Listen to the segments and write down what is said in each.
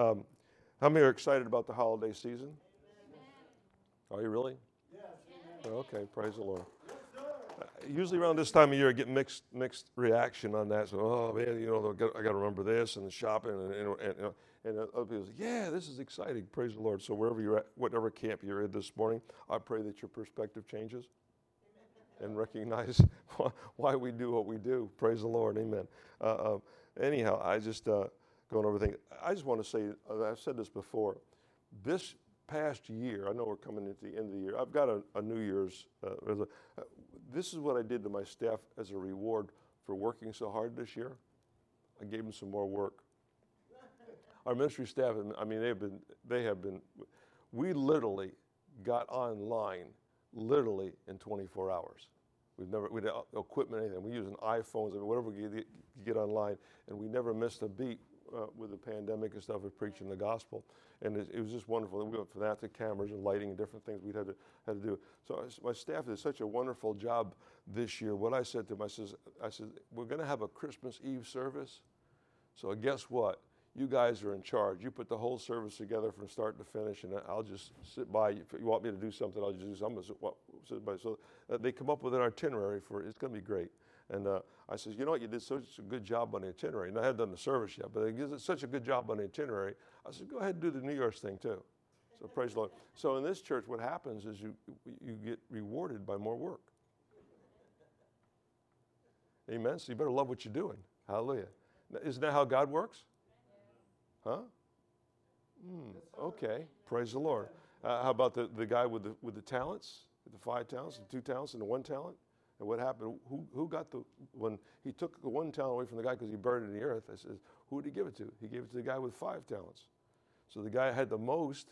How many are excited about the holiday season? Are you really? Okay, praise the Lord. Usually around this time of year, I get mixed reaction on that. So, oh man, you know, I got to remember this and the shopping and other people say, yeah, this is exciting. Praise the Lord. So wherever you're at, whatever camp you're in this morning, I pray that your perspective changes and recognize why we do what we do. Praise the Lord. Amen. Anyhow, I just going over things. I just want to say, I've said this before. This past year, I know we're coming into the end of the year. I've got a New Year's this is what I did to my staff as a reward for working so hard this year. I gave them some more work. Our ministry staff, I mean, they have been, we literally got online literally in 24 hours. We didn't equipment anything. We used iPhones and whatever we get online, and we never missed a beat with the pandemic and stuff of preaching the gospel. And it was just wonderful. We went from that to cameras and lighting and different things we had to do. So my staff did such a wonderful job this year. What I said to them, I said, we're going to have a Christmas Eve service. So guess what? You guys are in charge. You put the whole service together from start to finish, and I'll just sit by. If you want me to do something, I'll just do something. Sit by. So they come up with an itinerary for it. It's going to be great. And I said, you know what? You did such a good job on the itinerary. And I hadn't done the service yet, but they did such a good job on the itinerary. I said, go ahead and do the New Year's thing, too. So praise the Lord. So in this church, what happens is you get rewarded by more work. Amen? So you better love what you're doing. Hallelujah. Isn't that how God works? Huh? Okay. Praise the Lord. How about the guy with the talents, the 5 talents, the 2 talents, and the 1 talent? And what happened? Who got the one? He took the 1 talent away from the guy because he buried it in the earth. I said, who did he give it to? He gave it to the guy with 5 talents. So the guy had the most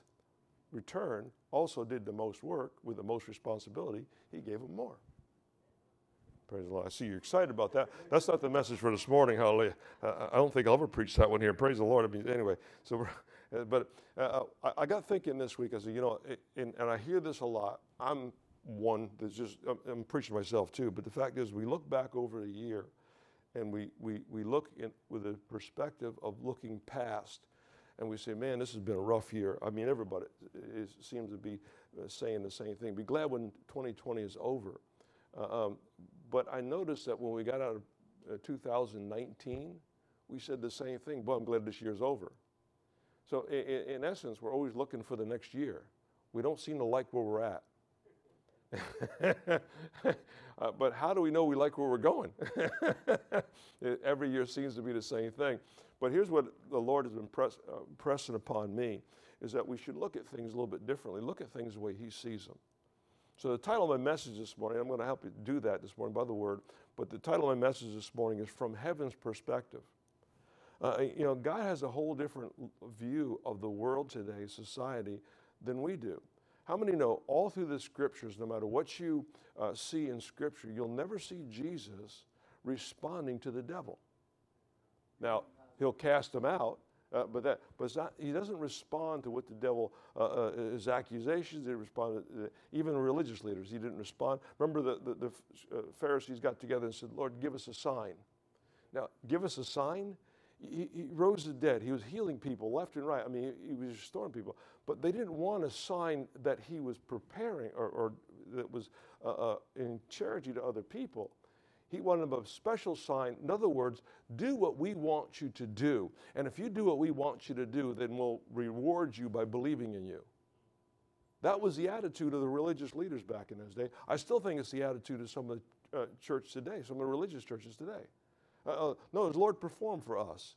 return, also did the most work with the most responsibility. He gave him more. Praise the Lord. I see you're excited about that. That's not the message for this morning. Hallelujah. I don't think I'll ever preach that one here. Praise the Lord. I mean, anyway, so I got thinking this week. I said, you know, and I hear this a lot. I'm one that's just, I'm preaching myself too, but the fact is we look back over a year and we look in with a perspective of looking past and we say, man, this has been a rough year. I mean, everybody seems to be saying the same thing. Be glad when 2020 is over. But I noticed that when we got out of 2019, we said the same thing. Boy, I'm glad this year's over. So in essence, we're always looking for the next year. We don't seem to like where we're at. But how do we know we like where we're going? Every year seems to be the same thing. But here's what the Lord has been pressing upon me, is that we should look at things a little bit differently. Look at things the way He sees them. So the title of my message this morning, I'm going to help you do that this morning by the Word, but the title of my message this morning is From Heaven's Perspective. You know, God has a whole different view of the world today, society, than we do. How many know all through the Scriptures, no matter what you see in Scripture, you'll never see Jesus responding to the devil. Now, He'll cast him out. But He doesn't respond to what the devil, his accusations. He responded, even religious leaders, He didn't respond. Remember the Pharisees got together and said, Lord, give us a sign. Now, give us a sign? He rose to the dead. He was healing people left and right. I mean, he was restoring people. But they didn't want a sign that He was preparing or that was in charity to other people. He wanted them a special sign. In other words, do what we want you to do. And if you do what we want you to do, then we'll reward you by believing in you. That was the attitude of the religious leaders back in those days. I still think it's the attitude of some of the church today, some of the religious churches today. No, Lord, perform for us.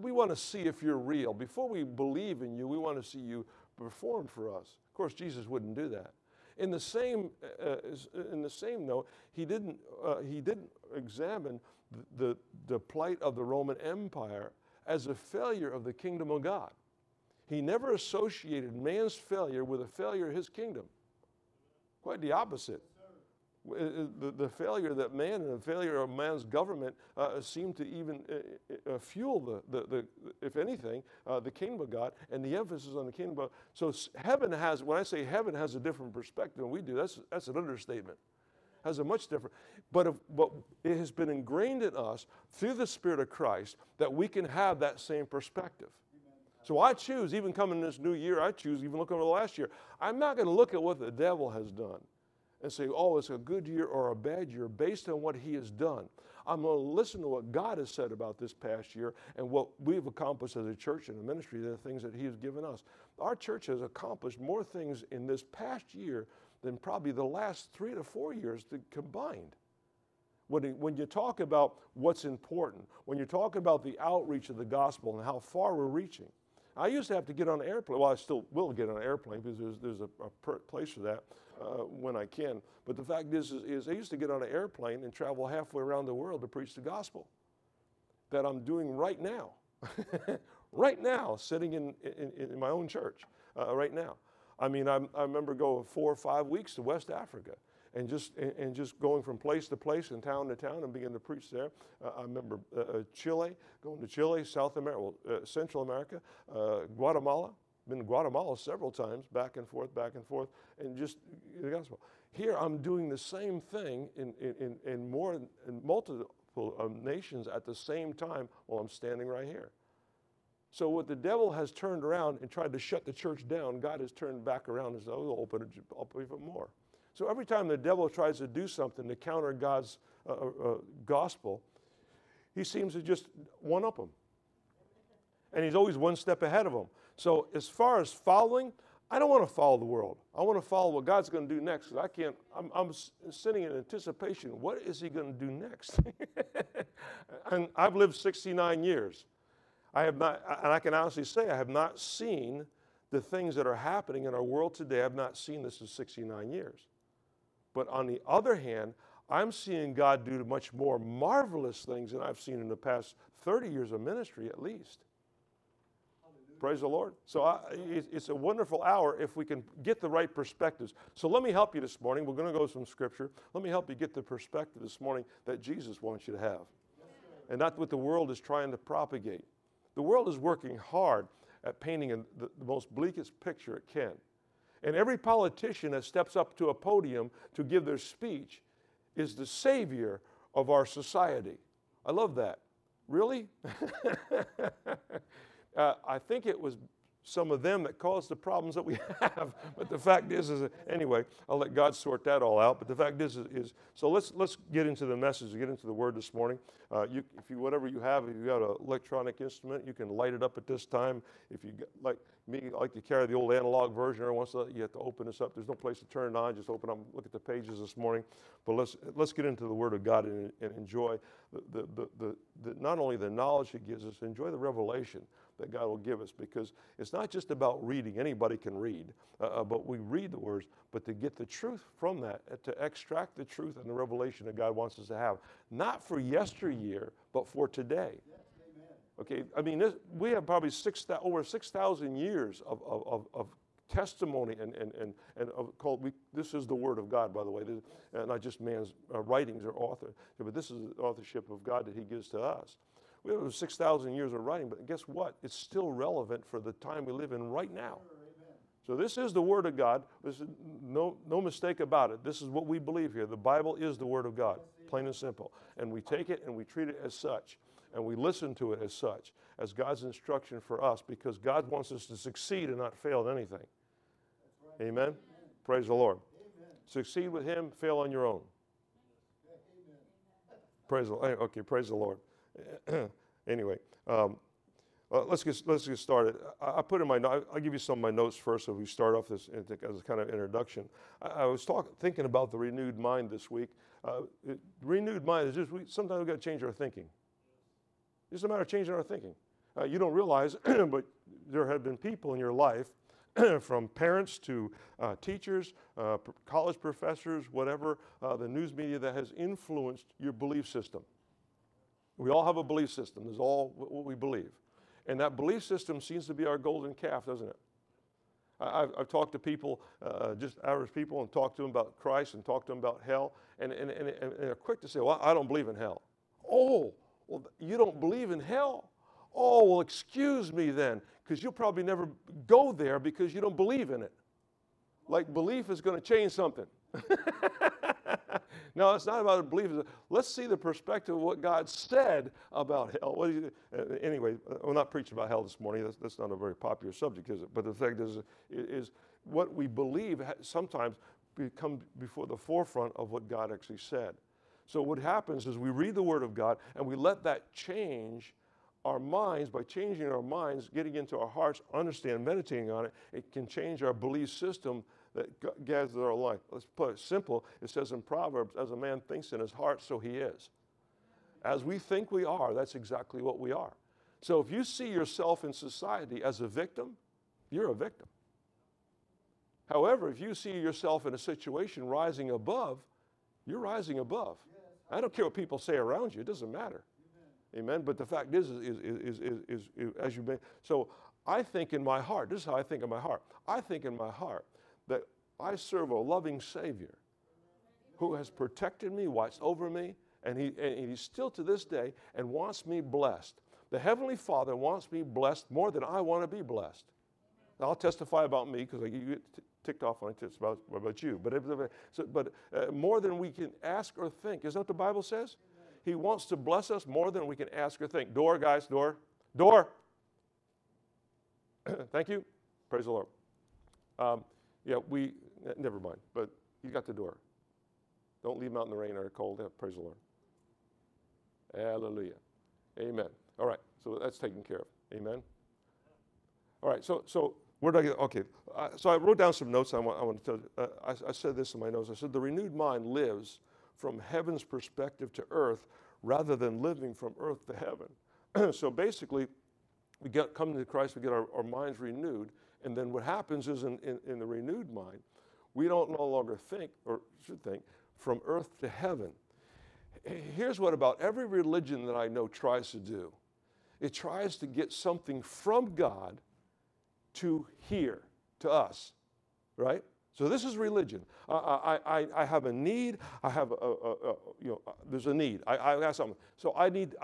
We want to see if you're real. Before we believe in you, we want to see you perform for us. Of course, Jesus wouldn't do that. In the same note, he didn't examine the plight of the Roman Empire as a failure of the kingdom of God. He never associated man's failure with a failure of his kingdom. Quite the opposite. The failure that man and the failure of man's government seemed to even fuel if anything, the kingdom of God and the emphasis on the kingdom of God. So heaven has, when I say heaven has a different perspective than we do, that's an understatement. Has a much different, but it has been ingrained in us through the Spirit of Christ that we can have that same perspective. So I choose, even coming this new year, I choose, even looking over the last year, I'm not going to look at what the devil has done and say, oh, it's a good year or a bad year based on what he has done. I'm going to listen to what God has said about this past year and what we've accomplished as a church and a ministry, the things that he has given us. Our church has accomplished more things in this past year than probably the last 3 to 4 years combined. When you talk about what's important, when you talk about the outreach of the gospel and how far we're reaching. I used to have to get on an airplane. Well, I still will get on an airplane because there's a place for that when I can. But the fact is I used to get on an airplane and travel halfway around the world to preach the gospel that I'm doing right now. Right now, sitting in my own church right now. I mean, I remember going 4 or 5 weeks to West Africa and just going from place to place and town to town and began to preach there. I remember Chile, going to Chile, South America, well, Central America, Guatemala, been to Guatemala several times, back and forth, and just the gospel. Here I'm doing the same thing in multiple nations at the same time while I'm standing right here. So what the devil has turned around and tried to shut the church down, God has turned back around and said, oh, we'll open it up even more. So every time the devil tries to do something to counter God's gospel, he seems to just one-up them. And he's always one step ahead of them. So as far as following, I don't want to follow the world. I want to follow what God's going to do next. Because I can't, I'm sitting in anticipation. What is he going to do next? And I've lived 69 years. I have not, and I can honestly say I have not seen the things that are happening in our world today. I've not seen this in 69 years. But on the other hand, I'm seeing God do much more marvelous things than I've seen in the past 30 years of ministry at least. Hallelujah. Praise the Lord. So it's a wonderful hour if we can get the right perspectives. So let me help you this morning. We're going to go through some scripture. Let me help you get the perspective this morning that Jesus wants you to have. And not what the world is trying to propagate. The world is working hard at painting the most bleakest picture it can. And every politician that steps up to a podium to give their speech is the savior of our society. I love that. Really? I think it was some of them that caused the problems that we have. But the fact is anyway, I'll let God sort that all out. But the fact is so let's get into the message, get into the word this morning. Whatever you have, if you got an electronic instrument, you can light it up at this time. If you, like me, like to carry the old analog version, or once you have to open this up. There's no place to turn it on. Just open up, look at the pages this morning. But let's get into the word of God and enjoy the not only the knowledge he gives us, enjoy the revelation that God will give us, because it's not just about reading. Anybody can read, but we read the words, but to get the truth from that, to extract the truth and the revelation that God wants us to have, not for yesteryear, but for today. Yes, amen. Okay, I mean, we have probably over 6,000 years of testimony and called, this is the word of God, by the way, not just man's writings or author, but this is the authorship of God that he gives to us. We have 6,000 years of writing, but guess what? It's still relevant for the time we live in right now. Amen. So this is the word of God. This is no mistake about it. This is what we believe here. The Bible is the word of God, plain and simple. And we take it and we treat it as such. And we listen to it as such, as God's instruction for us, because God wants us to succeed and not fail at anything. That's right. Amen? Amen? Praise the Lord. Amen. Succeed with him, fail on your own. Amen. Praise the Lord. Okay, praise the Lord. Anyway, let's get started. I put in my notes, I'll give you some of my notes first so we start off this as a kind of introduction. I was thinking about the renewed mind this week. Renewed mind is just, sometimes we've got to change our thinking. It's just a matter of changing our thinking. You don't realize, but there have been people in your life, from parents to teachers, college professors, whatever, the news media that has influenced your belief system. We all have a belief system. It's all what we believe. And that belief system seems to be our golden calf, doesn't it? I've talked to people, just average people, and talked to them about Christ and talked to them about hell. And they're quick to say, well, I don't believe in hell. Oh, well, you don't believe in hell? Oh, well, excuse me then, because you'll probably never go there because you don't believe in it. Like belief is going to change something. No, it's not about a belief. Let's see the perspective of what God said about hell. Anyway, I'm not preaching about hell this morning. That's not a very popular subject, is it? But the fact is what we believe sometimes becomes before the forefront of what God actually said. So what happens is we read the Word of God and we let that change our minds. By changing our minds, getting into our hearts, understand, meditating on it, it can change our belief system that gathers our life. Let's put it simple. It says in Proverbs, as a man thinks in his heart, so he is. As we think we are, that's exactly what we are. So if you see yourself in society as a victim, you're a victim. However, if you see yourself in a situation rising above, you're rising above. I don't care what people say around you. It doesn't matter. Amen. But the fact is as you may. So I think in my heart, this is how I think in my heart. I think in my heart that I serve a loving Savior who has protected me, watched over me, and he's still to this day and wants me blessed. The Heavenly Father wants me blessed more than I want to be blessed. Now, I'll testify about me because you get ticked off when I testify about you. But more than we can ask or think. Is that what the Bible says? He wants to bless us more than we can ask or think. Door, guys, door. Door. Thank you. Praise the Lord. Never mind. But you got the door. Don't leave them out in the rain or cold. Yeah, praise the Lord. Hallelujah. Amen. All right. So that's taken care of. Amen. All right. So where did I get? Okay. So I wrote down some notes I want to tell you. I said this in my notes. I said the renewed mind lives from heaven's perspective to earth rather than living from earth to heaven. So basically, we come to Christ, we get our minds renewed, and then what happens is in the renewed mind, we don't no longer think, or should think, from earth to heaven. Here's what about every religion that I know tries to do. It tries to get something from God to here, to us, right? So this is religion. I have a need. I have there's a need. I ask something. So I need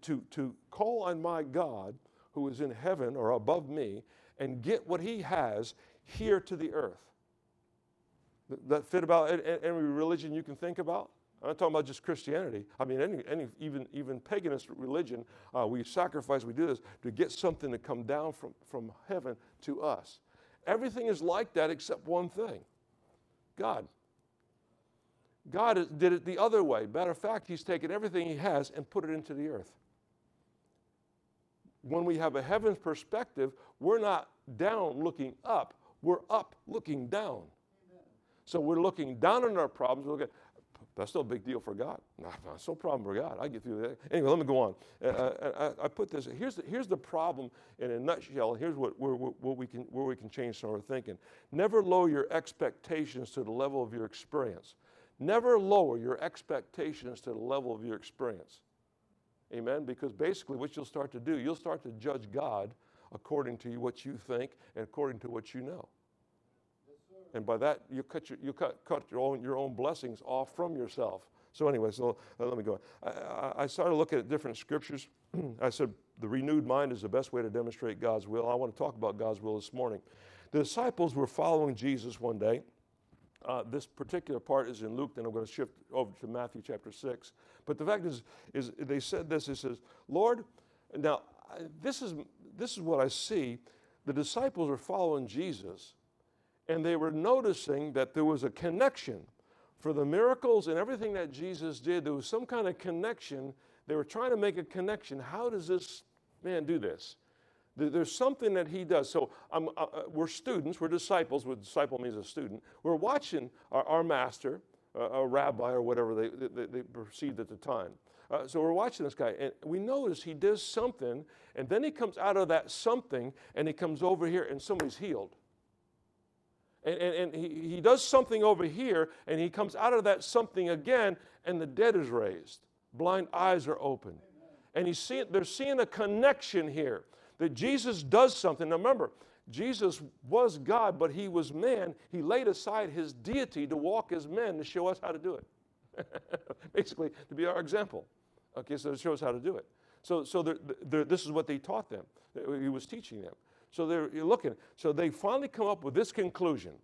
to call on my God who is in heaven or above me and get what he has here to the earth. That fit about any religion you can think about? I'm not talking about just Christianity. I mean, even paganist religion, we sacrifice, we do this to get something to come down from heaven to us. Everything is like that except one thing, God. God did it the other way. Matter of fact, he's taken everything he has and put it into the earth. When we have a heaven's perspective, we're not down looking up. We're up looking down. So we're looking down on our problems. We're looking, that's no big deal for God. No, it's no problem for God. I get through that. Anyway, let me go on. I put this. Here's the problem in a nutshell. Here's where we can change some of our thinking. Never lower your expectations to the level of your experience. Never lower your expectations to the level of your experience. Amen? Because basically what you'll start to do, you'll start to judge God according to what you think and according to what you know. And by that, you cut your own blessings off from yourself. So anyway, let me go on. I started looking at different scriptures. I said the renewed mind is the best way to demonstrate God's will. I want to talk about God's will this morning. The disciples were following Jesus one day. This particular part is in Luke, then I'm going to shift over to Matthew chapter 6. But the fact is they said this. It says, Lord, now this is what I see. The disciples are following Jesus. And they were noticing that there was a connection. For the miracles and everything that Jesus did, there was some kind of connection. They were trying to make a connection. How does this man do this? There's something that he does. So we're students. We're disciples. What disciple means a student. We're watching our master, a rabbi or whatever they perceived at the time. So we're watching this guy, and we notice he does something, and then he comes out of that something, and he comes over here, and somebody's healed. And he does something over here, and he comes out of that something again, and the dead is raised. Blind eyes are opened. And they're seeing a connection here, that Jesus does something. Now remember, Jesus was God, but he was man. He laid aside his deity to walk as men to show us how to do it. Basically, to be our example. Okay, so it shows how to do it. So this is what they taught them. He was teaching them. So they finally come up with this conclusion.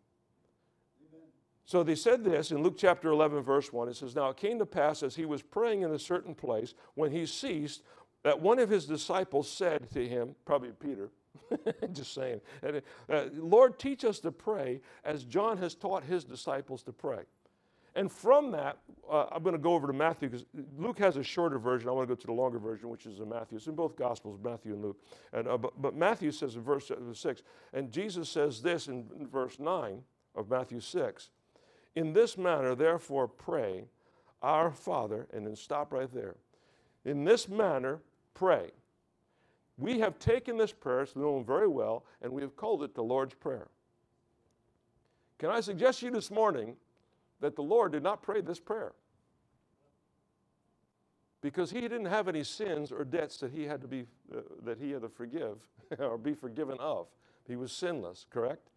So they said this in Luke chapter 11, verse 1. It says, now it came to pass as he was praying in a certain place, when he ceased, that one of his disciples said to him, probably Peter, just saying, Lord, teach us to pray as John has taught his disciples to pray. And from that, I'm going to go over to Matthew, because Luke has a shorter version. I want to go to the longer version, which is in Matthew. It's in both Gospels, Matthew and Luke. And, but Matthew says in verse 6, and Jesus says this in verse 9 of Matthew 6, in this manner, therefore, pray, our Father, and then stop right there. In this manner, pray. We have taken this prayer, it's known very well, and we have called it the Lord's Prayer. Can I suggest to you this morning that the Lord did not pray this prayer? Because he didn't have any sins or debts that he had to be forgive or be forgiven of. He was sinless, correct?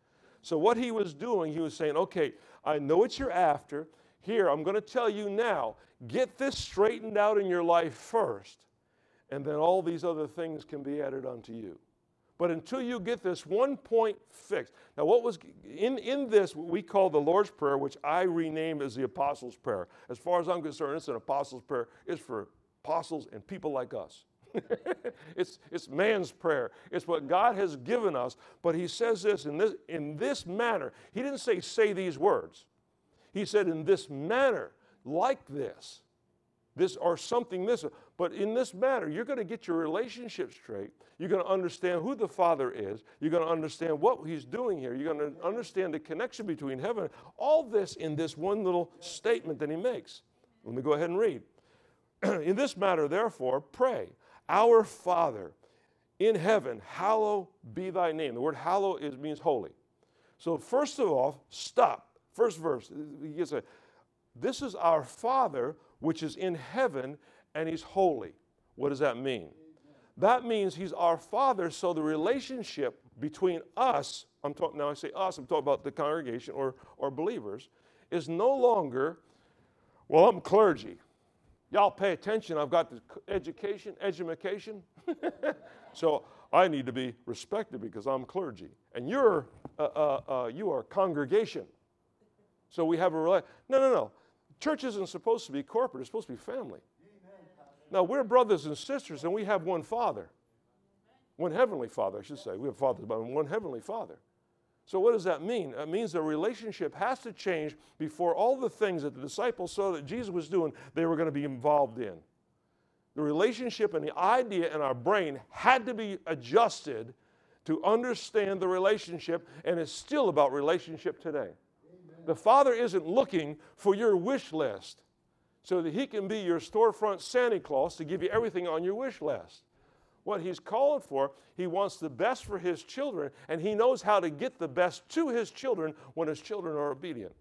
So what he was doing, he was saying, okay, I know what you're after. Here, I'm going to tell you now, get this straightened out in your life first, and then all these other things can be added unto you. But until you get this one point fixed. Now, what was in this, what we call the Lord's Prayer, which I renamed as the Apostles' Prayer. As far as I'm concerned, it's an Apostles' Prayer. It's for apostles and people like us. It's man's prayer. It's what God has given us. But he says this in this manner. He didn't say these words. He said, in this manner, like this or something this. But in this manner, you're going to get your relationship straight. You're going to understand who the Father is. You're going to understand what he's doing here. You're going to understand the connection between heaven. All this in this one little statement that he makes. Let me go ahead and read. In this matter, therefore, pray. Our Father in heaven, hallowed be thy name. The word hallow means holy. So first of all, stop. First verse, he said, this is our Father which is in heaven, and he's holy. What does that mean? That means he's our Father, so the relationship between us, now I say us, I'm talking about the congregation or believers, is no longer, well, I'm clergy. Y'all pay attention, I've got the education, so I need to be respected because I'm clergy. And you are congregation. So we have a relationship. No. Church isn't supposed to be corporate. It's supposed to be family. Now, we're brothers and sisters, and we have one Father. One Heavenly Father, I should say. We have fathers, but one Heavenly Father. So what does that mean? It means the relationship has to change before all the things that the disciples saw that Jesus was doing, they were going to be involved in. The relationship and the idea in our brain had to be adjusted to understand the relationship, and it's still about relationship today. The Father isn't looking for your wish list so that he can be your storefront Santa Claus to give you everything on your wish list. What he's calling for, he wants the best for his children, and he knows how to get the best to his children when his children are obedient.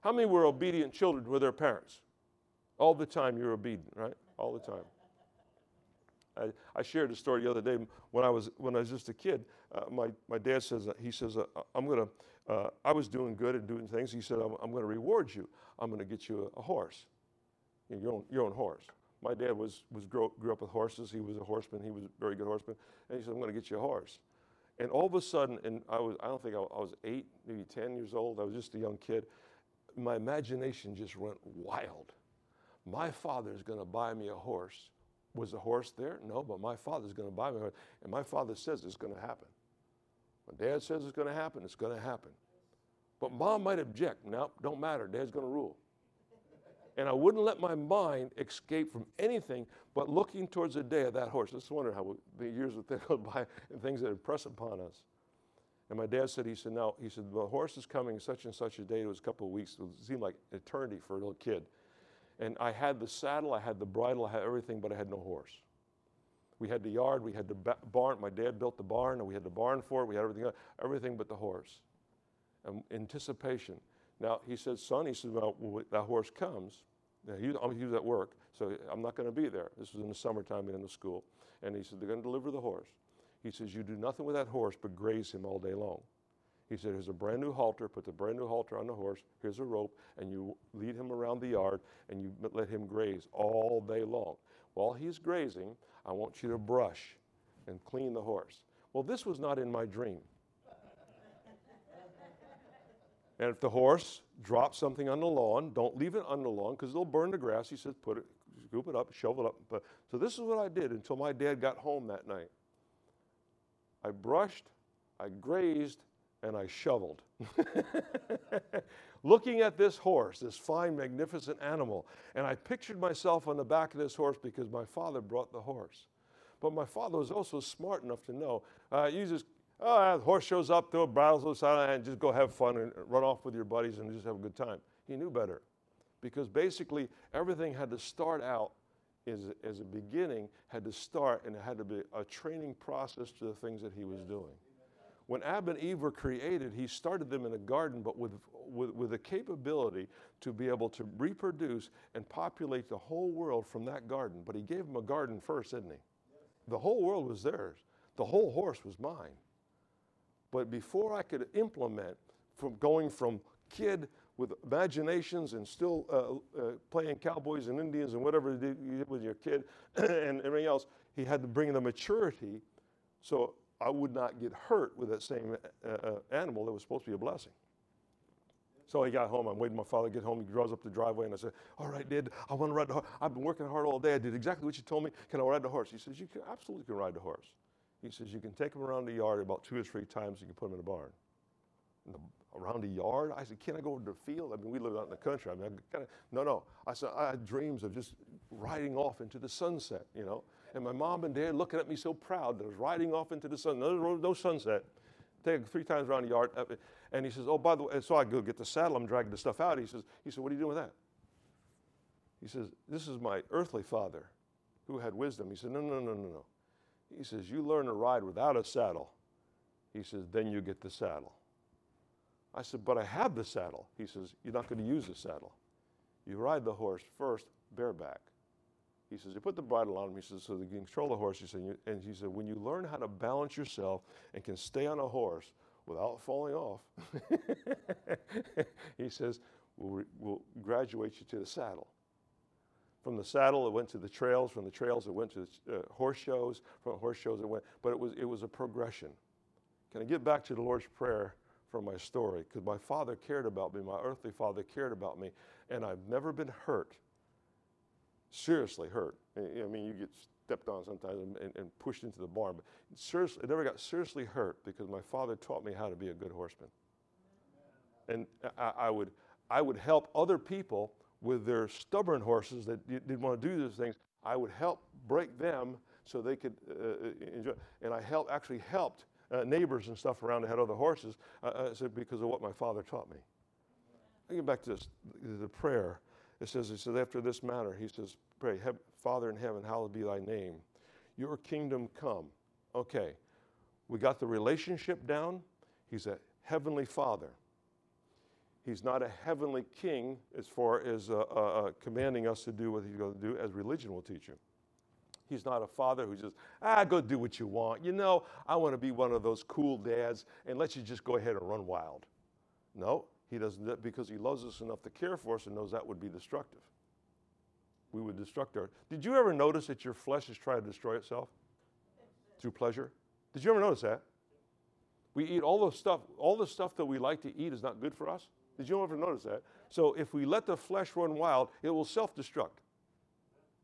How many were obedient children with their parents? All the time you're obedient, right? All the time. I shared a story the other day when I was just a kid. My dad says, I was doing good and doing things. He said, I'm going to reward you. I'm going to get you a horse, your own horse. My dad grew up with horses. He was a horseman. He was a very good horseman. And he said, I'm going to get you a horse. And all of a sudden, and I was 8, maybe 10 years old. I was just a young kid. My imagination just went wild. My father's going to buy me a horse. Was the horse there? No, but my father's going to buy me a horse. And my father says it's going to happen. My dad says it's going to happen. It's going to happen. But mom might object. No, don't matter. Dad's going to rule. And I wouldn't let my mind escape from anything but looking towards the day of that horse. Let's wonder how the years would go by and things that impress upon us. And my dad said, he said, the horse is coming such and such a day. It was a couple of weeks. It seemed like an eternity for a little kid. And I had the saddle, I had the bridle, I had everything, but I had no horse. We had the yard, we had the barn. My dad built the barn, and we had the barn for it. We had everything but the horse. Anticipation. Now, he said, son, well, that horse comes. Now, he was at work, so I'm not going to be there. This was in the summertime in the school. And he said, they're going to deliver the horse. He says, you do nothing with that horse but graze him all day long. He said, here's a brand new halter. Put the brand new halter on the horse. Here's a rope. And you lead him around the yard, and you let him graze all day long. While he's grazing, I want you to brush and clean the horse. Well, this was not in my dream. And if the horse drops something on the lawn, don't leave it on the lawn because it'll burn the grass. He says, put it, scoop it up, shovel it up. So this is what I did until my dad got home that night. I brushed, I grazed, and I shoveled. Looking at this horse, this fine, magnificent animal, and I pictured myself on the back of this horse because my father brought the horse. But my father was also smart enough to know, the horse shows up, throw a bridle aside, and just go have fun and run off with your buddies and just have a good time. He knew better because basically everything had to start out as a beginning, had to start, and it had to be a training process to the things that he was doing. When Adam and Eve were created, he started them in a garden, but with the capability to be able to reproduce and populate the whole world from that garden. But he gave them a garden first, didn't he? The whole world was theirs. The whole horse was mine. But before I could implement, from going from kid with imaginations and still playing cowboys and Indians and whatever you did with your kid and everything else, he had to bring the maturity so I would not get hurt with that same animal that was supposed to be a blessing. So he got home. I'm waiting for my father to get home. He draws up the driveway, and I said, all right, Dad, I want to ride the horse. I've been working hard all day. I did exactly what you told me. Can I ride the horse? He says, you absolutely can ride the horse. He says, you can take him around the yard about 2 or 3 times. You can put him in a barn. Around the yard? I said, can I go to the field? I mean, we live out in the country. I mean, no. I said, I had dreams of just riding off into the sunset, you know. And my mom and dad looking at me so proud that I was riding off into the sun. No sunset. Take it 3 times around the yard. And he says, oh, by the way, and so I go get the saddle. I'm dragging the stuff out. He said, what are you doing with that? He says, this is my earthly father who had wisdom. He said, no. He says, you learn to ride without a saddle. He says, then you get the saddle. I said, but I have the saddle. He says, you're not going to use the saddle. You ride the horse first, bareback. He says, you put the bridle on him. He says, so you control the horse. And he said, when you learn how to balance yourself and can stay on a horse without falling off, he says, we'll graduate you to the saddle. From the saddle, it went to the trails. From the trails, it went to the, horse shows. From horse shows, it went. But it was a progression. Can I get back to the Lord's Prayer from my story? Because my father cared about me. My earthly father cared about me. And I've never been hurt. Seriously hurt. I mean, you get stepped on sometimes and pushed into the barn, but seriously, I never got seriously hurt because my father taught me how to be a good horseman. And I would help other people with their stubborn horses that didn't want to do these things. I would help break them so they could enjoy. And I actually helped neighbors and stuff around that had other horses because of what my father taught me. I get back to the prayer. It says, after this manner, he says, pray, Father in heaven, hallowed be thy name. Your kingdom come. Okay, we got the relationship down. He's a heavenly father. He's not a heavenly king as far as commanding us to do what he's going to do, as religion will teach you. He's not a father who just, go do what you want. You know, I want to be one of those cool dads and let you just go ahead and run wild. No. He doesn't, because he loves us enough to care for us and knows that would be destructive. We would destruct our. Did you ever notice that your flesh is trying to destroy itself through pleasure? Did you ever notice that? We eat all the stuff that we like to eat is not good for us. Did you ever notice that? So if we let the flesh run wild, it will self-destruct.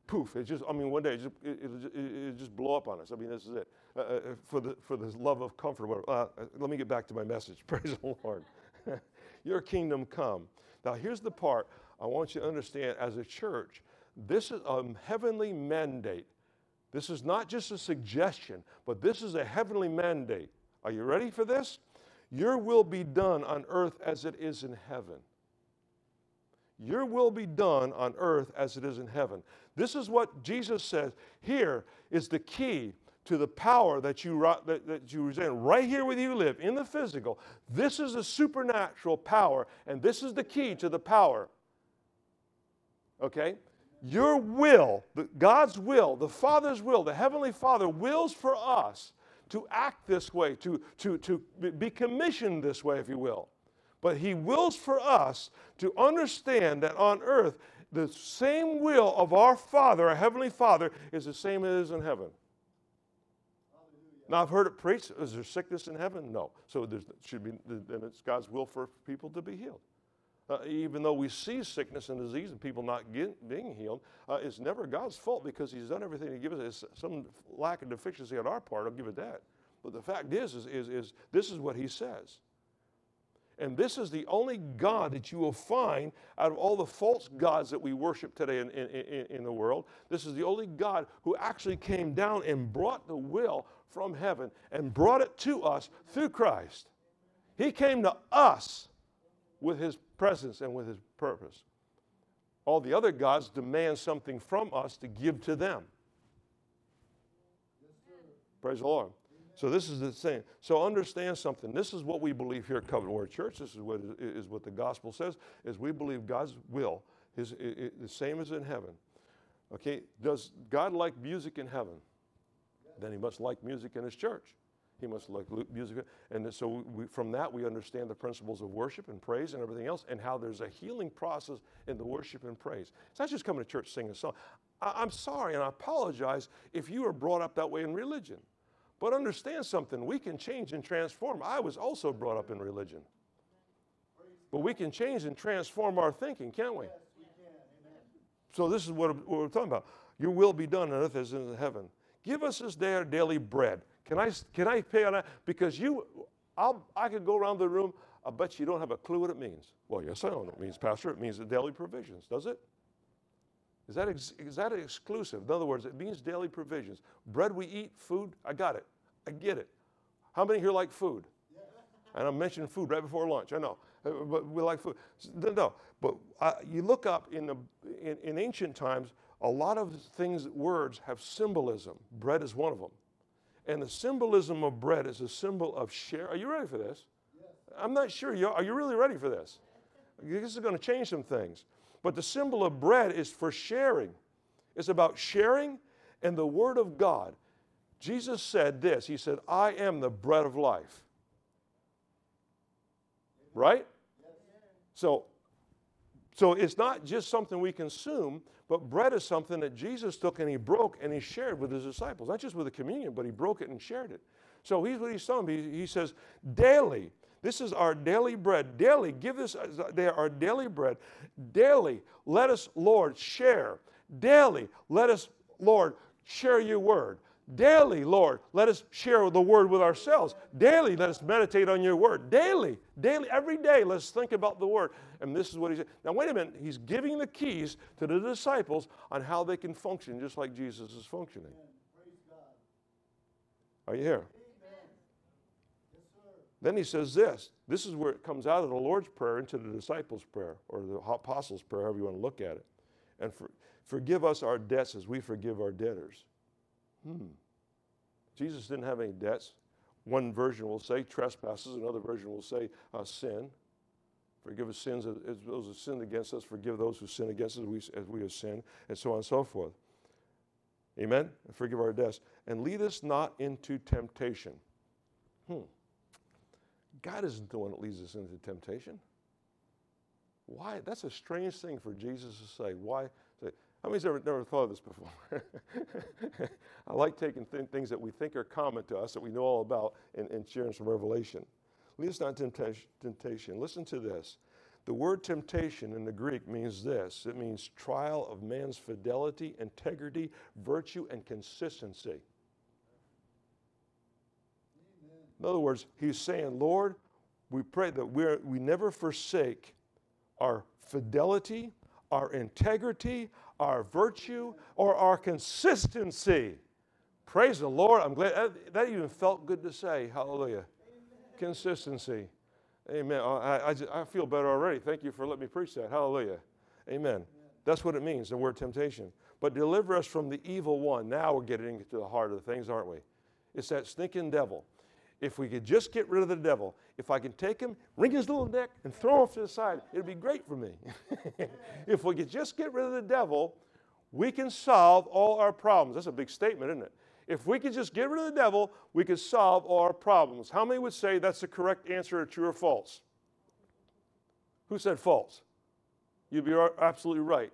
Poof, one day it'll just blow up on us. I mean, this is it. For the love of comfort. Let me get back to my message. Praise the Lord. Your kingdom come. Now, here's the part I want you to understand as a church. This is a heavenly mandate. This is not just a suggestion, but this is a heavenly mandate. Are you ready for this? Your will be done on earth as it is in heaven. Your will be done on earth as it is in heaven. This is what Jesus says. Here is the key to the power that you resent right here where you live, in the physical. This is a supernatural power, and this is the key to the power. Okay? Your will, God's will, the Father's will, the Heavenly Father wills for us to act this way, to be commissioned this way, if you will. But He wills for us to understand that on earth, the same will of our Father, our Heavenly Father, is the same as it is in heaven. Now, I've heard it preached, is there sickness in heaven? No. So there should be, then it's God's will for people to be healed. Even though we see sickness and disease and people not being healed, it's never God's fault because he's done everything to give us. It's some lack of deficiency on our part, I'll give it that. But the fact is this is what he says. And this is the only God that you will find out of all the false gods that we worship today in the world. This is the only God who actually came down and brought the will from heaven and brought it to us through Christ. He came to us with his presence and with his purpose. All the other gods demand something from us to give to them. Praise the Lord. So this is the same. So understand something. This is what we believe here at Covenant Word Church. This is what the gospel says, is we believe God's will is the same as in heaven. Okay, does God like music in heaven? Then he must like music in his church. He must like music. And so from that we understand the principles of worship and praise and everything else and how there's a healing process in the worship and praise. It's not just coming to church singing a song. I'm sorry and I apologize if you were brought up that way in religion. But understand something, we can change and transform. I was also brought up in religion. But we can change and transform our thinking, can't we? Yes, we can. Amen. So this is what we're talking about. Your will be done on earth as in heaven. Give us this day our daily bread. Can I pay on that? Because I could go around the room, I bet you don't have a clue what it means. Well, yes, I know what it means, Pastor. It means the daily provisions, does it? Is that exclusive? In other words, it means daily provisions. Bread we eat, food, I got it. I get it. How many here like food? And I mentioned food right before lunch, I know. But we like food. No, but you look up in ancient times, a lot of things, words have symbolism. Bread is one of them. And the symbolism of bread is a symbol of share. Are you ready for this? I'm not sure. Are you really ready for this? This is going to change some things. But the symbol of bread is for sharing. It's about sharing and the word of God. Jesus said this. He said, I am the bread of life. Right? So it's not just something we consume, but bread is something that Jesus took and he broke and he shared with his disciples. Not just with the communion, but he broke it and shared it. So here's what he's telling me. He says, daily. This is our daily bread. Daily, give us our daily bread. Daily, let us, Lord, share. Daily, let us, Lord, share your word. Daily, Lord, let us share the word with ourselves. Daily, let us meditate on your word. Daily, every day, let's think about the word. And this is what he said. Now, wait a minute. He's giving the keys to the disciples on how they can function just like Jesus is functioning. Are you here? Then he says this. This is where it comes out of the Lord's Prayer into the disciples' prayer or the apostles' prayer, however you want to look at it. And forgive us our debts as we forgive our debtors. Jesus didn't have any debts. One version will say trespasses. Another version will say sin. Forgive us sins as those who sinned against us. Forgive those who sin against us as we have sinned. And so on and so forth. Amen? And forgive our debts. And lead us not into temptation. God isn't the one that leads us into temptation. Why? That's a strange thing for Jesus to say. Why? How many's never thought of this before? I like taking things that we think are common to us, that we know all about, and sharing some revelation. Lead us not into temptation. Listen to this. The word temptation in the Greek means this. It means trial of man's fidelity, integrity, virtue, and consistency. In other words, he's saying, Lord, we pray that we never forsake our fidelity, our integrity, our virtue, or our consistency. Praise the Lord. I'm glad. That even felt good to say. Hallelujah. Amen. Consistency. Amen. I feel better already. Thank you for letting me preach that. Hallelujah. Amen. Amen. That's what it means, the word temptation. But deliver us from the evil one. Now we're getting into the heart of the things, aren't we? It's that stinking devil. If we could just get rid of the devil, if I can take him, wring his little neck, and throw him off to the side, it would be great for me. If we could just get rid of the devil, we can solve all our problems. That's a big statement, isn't it? If we could just get rid of the devil, we could solve all our problems. How many would say that's the correct answer, or true or false? Who said false? You'd be absolutely right.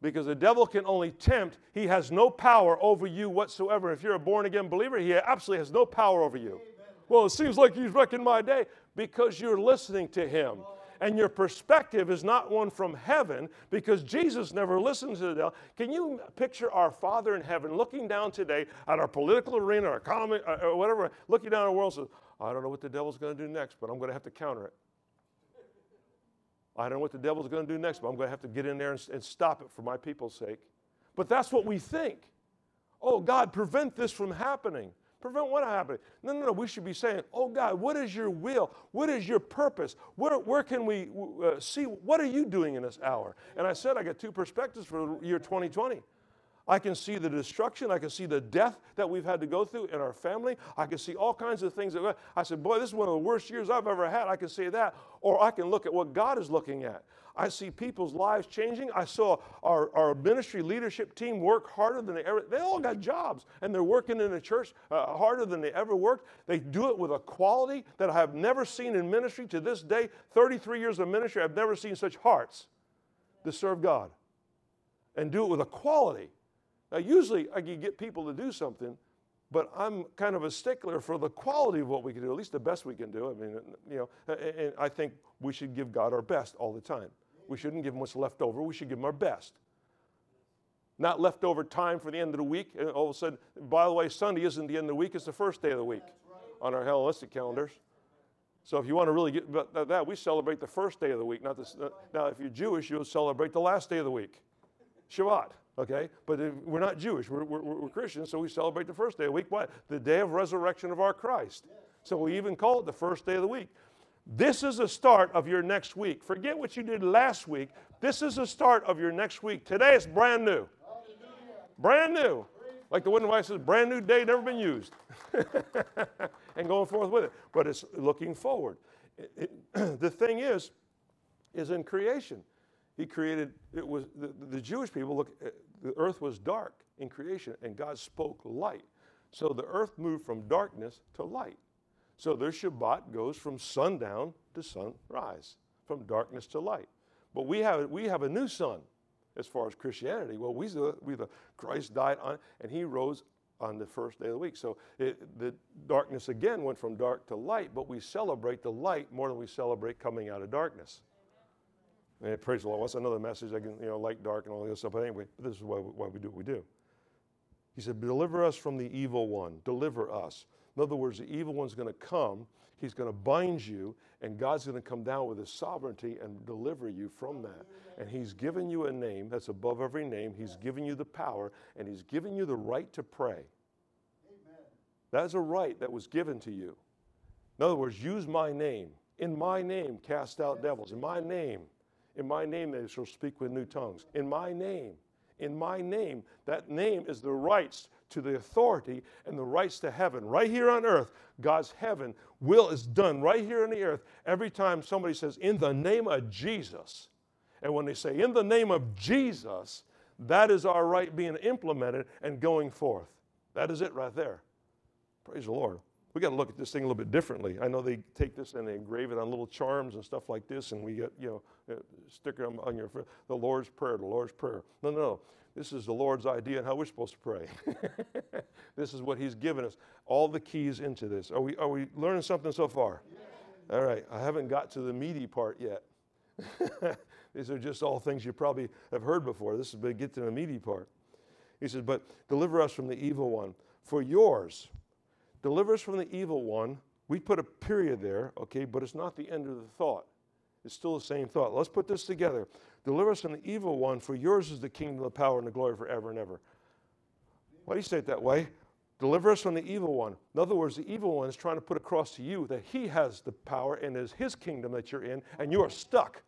Because the devil can only tempt. He has no power over you whatsoever. If you're a born-again believer, he absolutely has no power over you. Amen. Well, it seems like he's wrecking my day. Because you're listening to him. And your perspective is not one from heaven, because Jesus never listens to the devil. Can you picture our Father in heaven looking down today at our political arena, our economy, or whatever, looking down at our world and says, I don't know what the devil's going to do next, but I'm going to have to counter it. I don't know what the devil's going to do next, but I'm going to have to get in there and stop it for my people's sake. But that's what we think. Oh, God, prevent this from happening. Prevent what happening? No, no, no. We should be saying, oh, God, what is your will? What is your purpose? Where can we see? What are you doing in this hour? And I said I got two perspectives for the year 2020. I can see the destruction. I can see the death that we've had to go through in our family. I can see all kinds of things. I said, boy, this is one of the worst years I've ever had. I can see that. Or I can look at what God is looking at. I see people's lives changing. I saw our ministry leadership team work harder than they ever. They all got jobs, and they're working in the church harder than they ever worked. They do it with a quality that I have never seen in ministry to this day. 33 years of ministry, I've never seen such hearts to serve God and do it with a quality. Now, usually I can get people to do something, but I'm kind of a stickler for the quality of what we can do, at least the best we can do. I mean, you know, and I think we should give God our best all the time. We shouldn't give him what's left over. We should give him our best. Not leftover time for the end of the week. And all of a sudden, by the way, Sunday isn't the end of the week. It's the first day of the week on our Hellenistic calendars. So if you want to really get about that, we celebrate the first day of the week. Not this, now, if you're Jewish, you'll celebrate the last day of the week, Shabbat. Okay, but we're not Jewish, we're Christians, so we celebrate the first day of the week. What? The day of resurrection of our Christ. So we even call it the first day of the week. This is the start of your next week. Forget what you did last week. This is the start of your next week. Today is brand new. Brand new. Like the wooden wife says, brand new day, never been used. And going forth with it. But it's looking forward. The thing is in creation. He created, it was the Jewish people, look, the earth was dark in creation, and God spoke light. So the earth moved from darkness to light. So their Shabbat goes from sundown to sunrise, from darkness to light. But we have a new sun as far as Christianity. Well, we Christ died on, and he rose on the first day of the week. So the darkness again went from dark to light, but we celebrate the light more than we celebrate coming out of darkness. And praise the Lord. That's another message. I can, you know, light, dark, and all this stuff. But anyway, this is why we do what we do. He said, deliver us from the evil one. Deliver us. In other words, the evil one's going to come. He's going to bind you. And God's going to come down with his sovereignty and deliver you from that. And he's given you a name that's above every name. He's given you the power. And he's given you the right to pray. That is a right that was given to you. In other words, use my name. In my name, cast out devils. In my name. In my name, they shall speak with new tongues. In my name, that name is the rights to the authority and the rights to heaven. Right here on earth, God's heaven will is done right here on the earth. Every time somebody says, in the name of Jesus, and when they say, in the name of Jesus, that is our right being implemented and going forth. That is it right there. Praise the Lord. We got to look at this thing a little bit differently. I know they take this and they engrave it on little charms and stuff like this, and we get, you know, sticker on your, the Lord's Prayer, the Lord's Prayer. No, no, no. This is the Lord's idea and how we're supposed to pray. This is what he's given us. All the keys into this. Are we learning something so far? Yeah. All right. I haven't got to the meaty part yet. These are just all things you probably have heard before. This is but get to the meaty part. He says, but deliver us from the evil one. For yours. Deliver us from the evil one. We put a period there, okay, but it's not the end of the thought. It's still the same thought. Let's put this together. Deliver us from the evil one, for yours is the kingdom, the power, and the glory forever and ever. Why do you say it that way? Deliver us from the evil one. In other words, the evil one is trying to put across to you that he has the power and it is his kingdom that you're in, and you are stuck.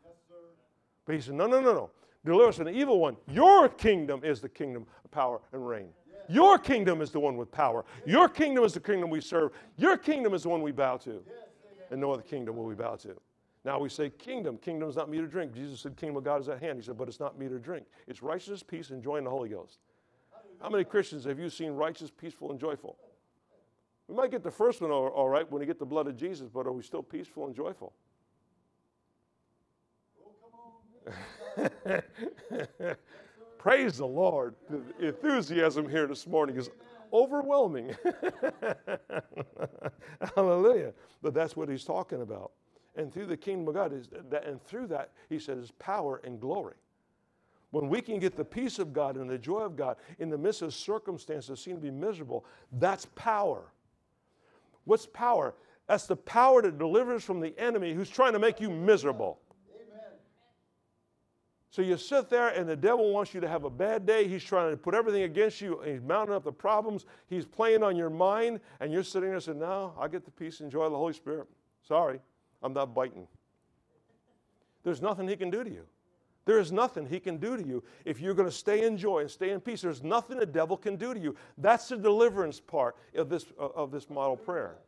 But he said, no, no, no, no. Deliver us from the evil one. Your kingdom is the kingdom of power and reign. Your kingdom is the one with power. Your kingdom is the kingdom we serve. Your kingdom is the one we bow to. And no other kingdom will we bow to. Now we say kingdom. Kingdom is not meat or drink. Jesus said kingdom of God is at hand. He said, but it's not meat or drink. It's righteousness, peace, and joy in the Holy Ghost. How many Christians have you seen righteous, peaceful, and joyful? We might get the first one all right when we get the blood of Jesus, but are we still peaceful and joyful? Praise the Lord. The enthusiasm here this morning is overwhelming. Hallelujah. But that's what he's talking about. And through the kingdom of God, and through that, he says, power and glory. When we can get the peace of God and the joy of God in the midst of circumstances that seem to be miserable, that's power. What's power? That's the power that delivers from the enemy who's trying to make you miserable. Amen. So you sit there and the devil wants you to have a bad day. He's trying to put everything against you. He's mounting up the problems. He's playing on your mind. And you're sitting there saying, no, I get the peace and joy of the Holy Spirit. Sorry, I'm not biting. There's nothing he can do to you. There is nothing he can do to you if you're going to stay in joy and stay in peace. There's nothing the devil can do to you. That's the deliverance part of this model prayer.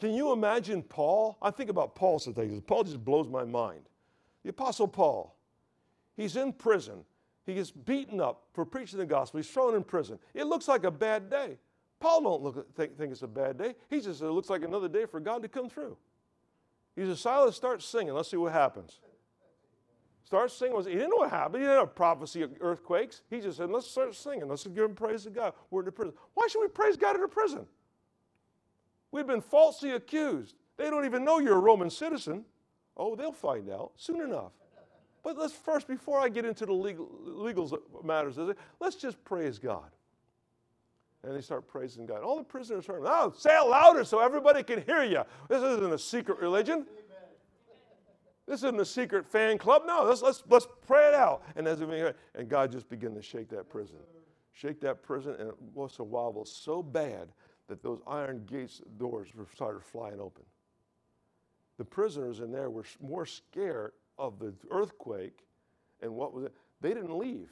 Can you imagine Paul? I think about Paul sometimes. Paul just blows my mind. The Apostle Paul, he's in prison. He gets beaten up for preaching the gospel. He's thrown in prison. It looks like a bad day. Paul don't think it's a bad day. He just says it looks like another day for God to come through. He says, Silas, start singing. Let's see what happens. Start singing. He didn't know what happened. He didn't have a prophecy of earthquakes. He just said, let's start singing. Let's give him praise to God. We're in the prison. Why should we praise God in the prison? We've been falsely accused. They don't even know you're a Roman citizen. Oh, they'll find out soon enough. But let's first, before I get into the legal matters, let's just praise God. And they start praising God. All the prisoners heard, oh, say it louder so everybody can hear you. This isn't a secret religion. This isn't a secret fan club. No, let's pray it out. And God just began to shake that prison. Shake that prison, and once in a while it was so bad that those iron gates doors started flying open. The prisoners in there were more scared of the earthquake and what was it. They didn't leave.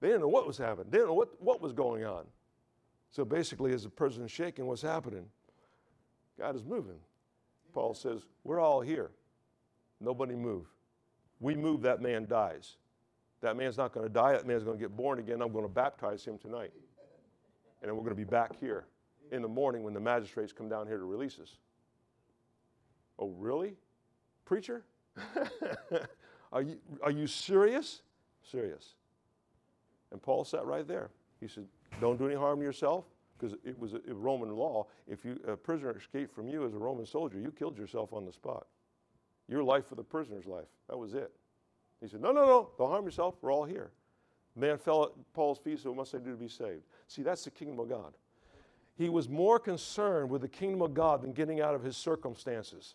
They didn't know what was happening. They didn't know what was going on. So basically, as the prison's shaking, what's happening? God is moving. Paul says, we're all here. Nobody move. We move, that man dies. That man's not going to die. That man's going to get born again. I'm going to baptize him tonight. And then we're going to be back here in the morning when the magistrates come down here to release us. Oh, really? Preacher? Are you serious? Serious. And Paul sat right there. He said, don't do any harm to yourself. Because it was a Roman law. If a prisoner escaped from you as a Roman soldier, you killed yourself on the spot. Your life for the prisoner's life. That was it. He said, no, no, no. Don't harm yourself. We're all here. The man fell at Paul's feet, so what must I do to be saved? See, that's the kingdom of God. He was more concerned with the kingdom of God than getting out of his circumstances.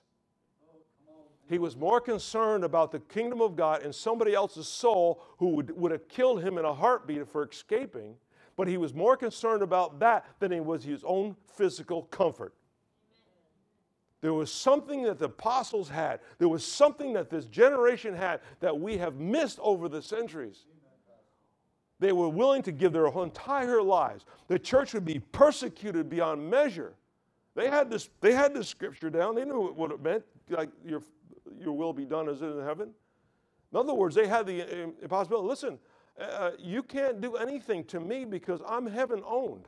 He was more concerned about the kingdom of God and somebody else's soul who would have killed him in a heartbeat for escaping. But he was more concerned about that than he was his own physical comfort. There was something that the apostles had. There was something that this generation had that we have missed over the centuries. They were willing to give their entire lives. The church would be persecuted beyond measure. They had this scripture down. They knew what it meant, like your will be done as it is in heaven. In other words, they had the impossibility. Listen, you can't do anything to me because I'm heaven-owned.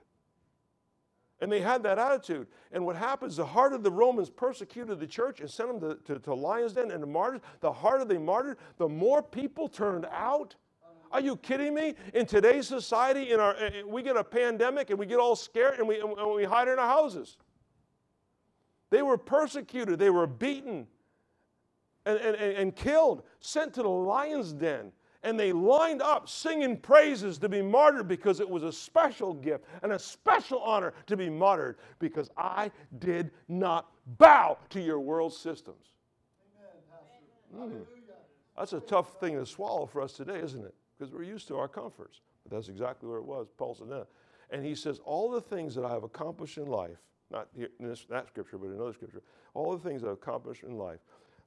And they had that attitude. And what happens, the heart of the Romans persecuted the church and sent them to lions' den and the martyrs. The harder they martyred, the more people turned out. Are you kidding me? In today's society, we get a pandemic and we get all scared and we hide in our houses. They were persecuted. They were beaten and killed, sent to the lions' den. And they lined up singing praises to be martyred because it was a special gift and a special honor to be martyred because I did not bow to your world systems. That's a tough thing to swallow for us today, isn't it? Because we're used to our comforts. But that's exactly where it was. Paul said that. And he says, all the things that I have accomplished in life, not in that scripture, but in another scripture, all the things I've accomplished in life,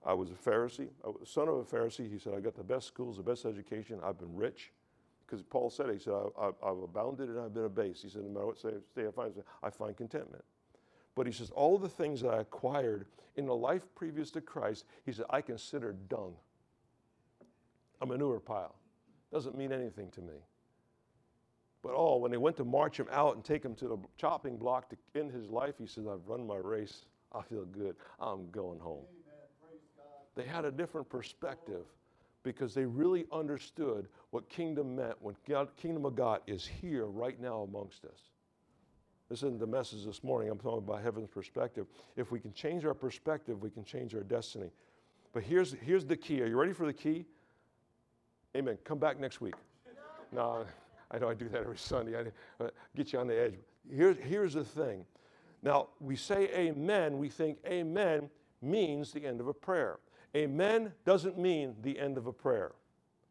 I was a Pharisee, son of a Pharisee. He said, I got the best schools, the best education. I've been rich. Because Paul said it. He said, I've abounded and I've been abased. He said, no matter what state I find contentment. But he says, all the things that I acquired in the life previous to Christ, he said, I consider dung. A manure pile. Doesn't mean anything to me. But oh, when they went to march him out and take him to the chopping block to end his life, he says, I've run my race. I feel good. I'm going home. They had a different perspective. because they really understood what kingdom meant when God, kingdom of God is here right now amongst us. This isn't the message this morning. I'm talking about heaven's perspective. If we can change our perspective, we can change our destiny. But here's the key. Are you ready for the key? Amen. Come back next week. No, I know I do that every Sunday. I get you on the edge. Here's the thing. Now, we say amen. We think amen means the end of a prayer. Amen doesn't mean the end of a prayer.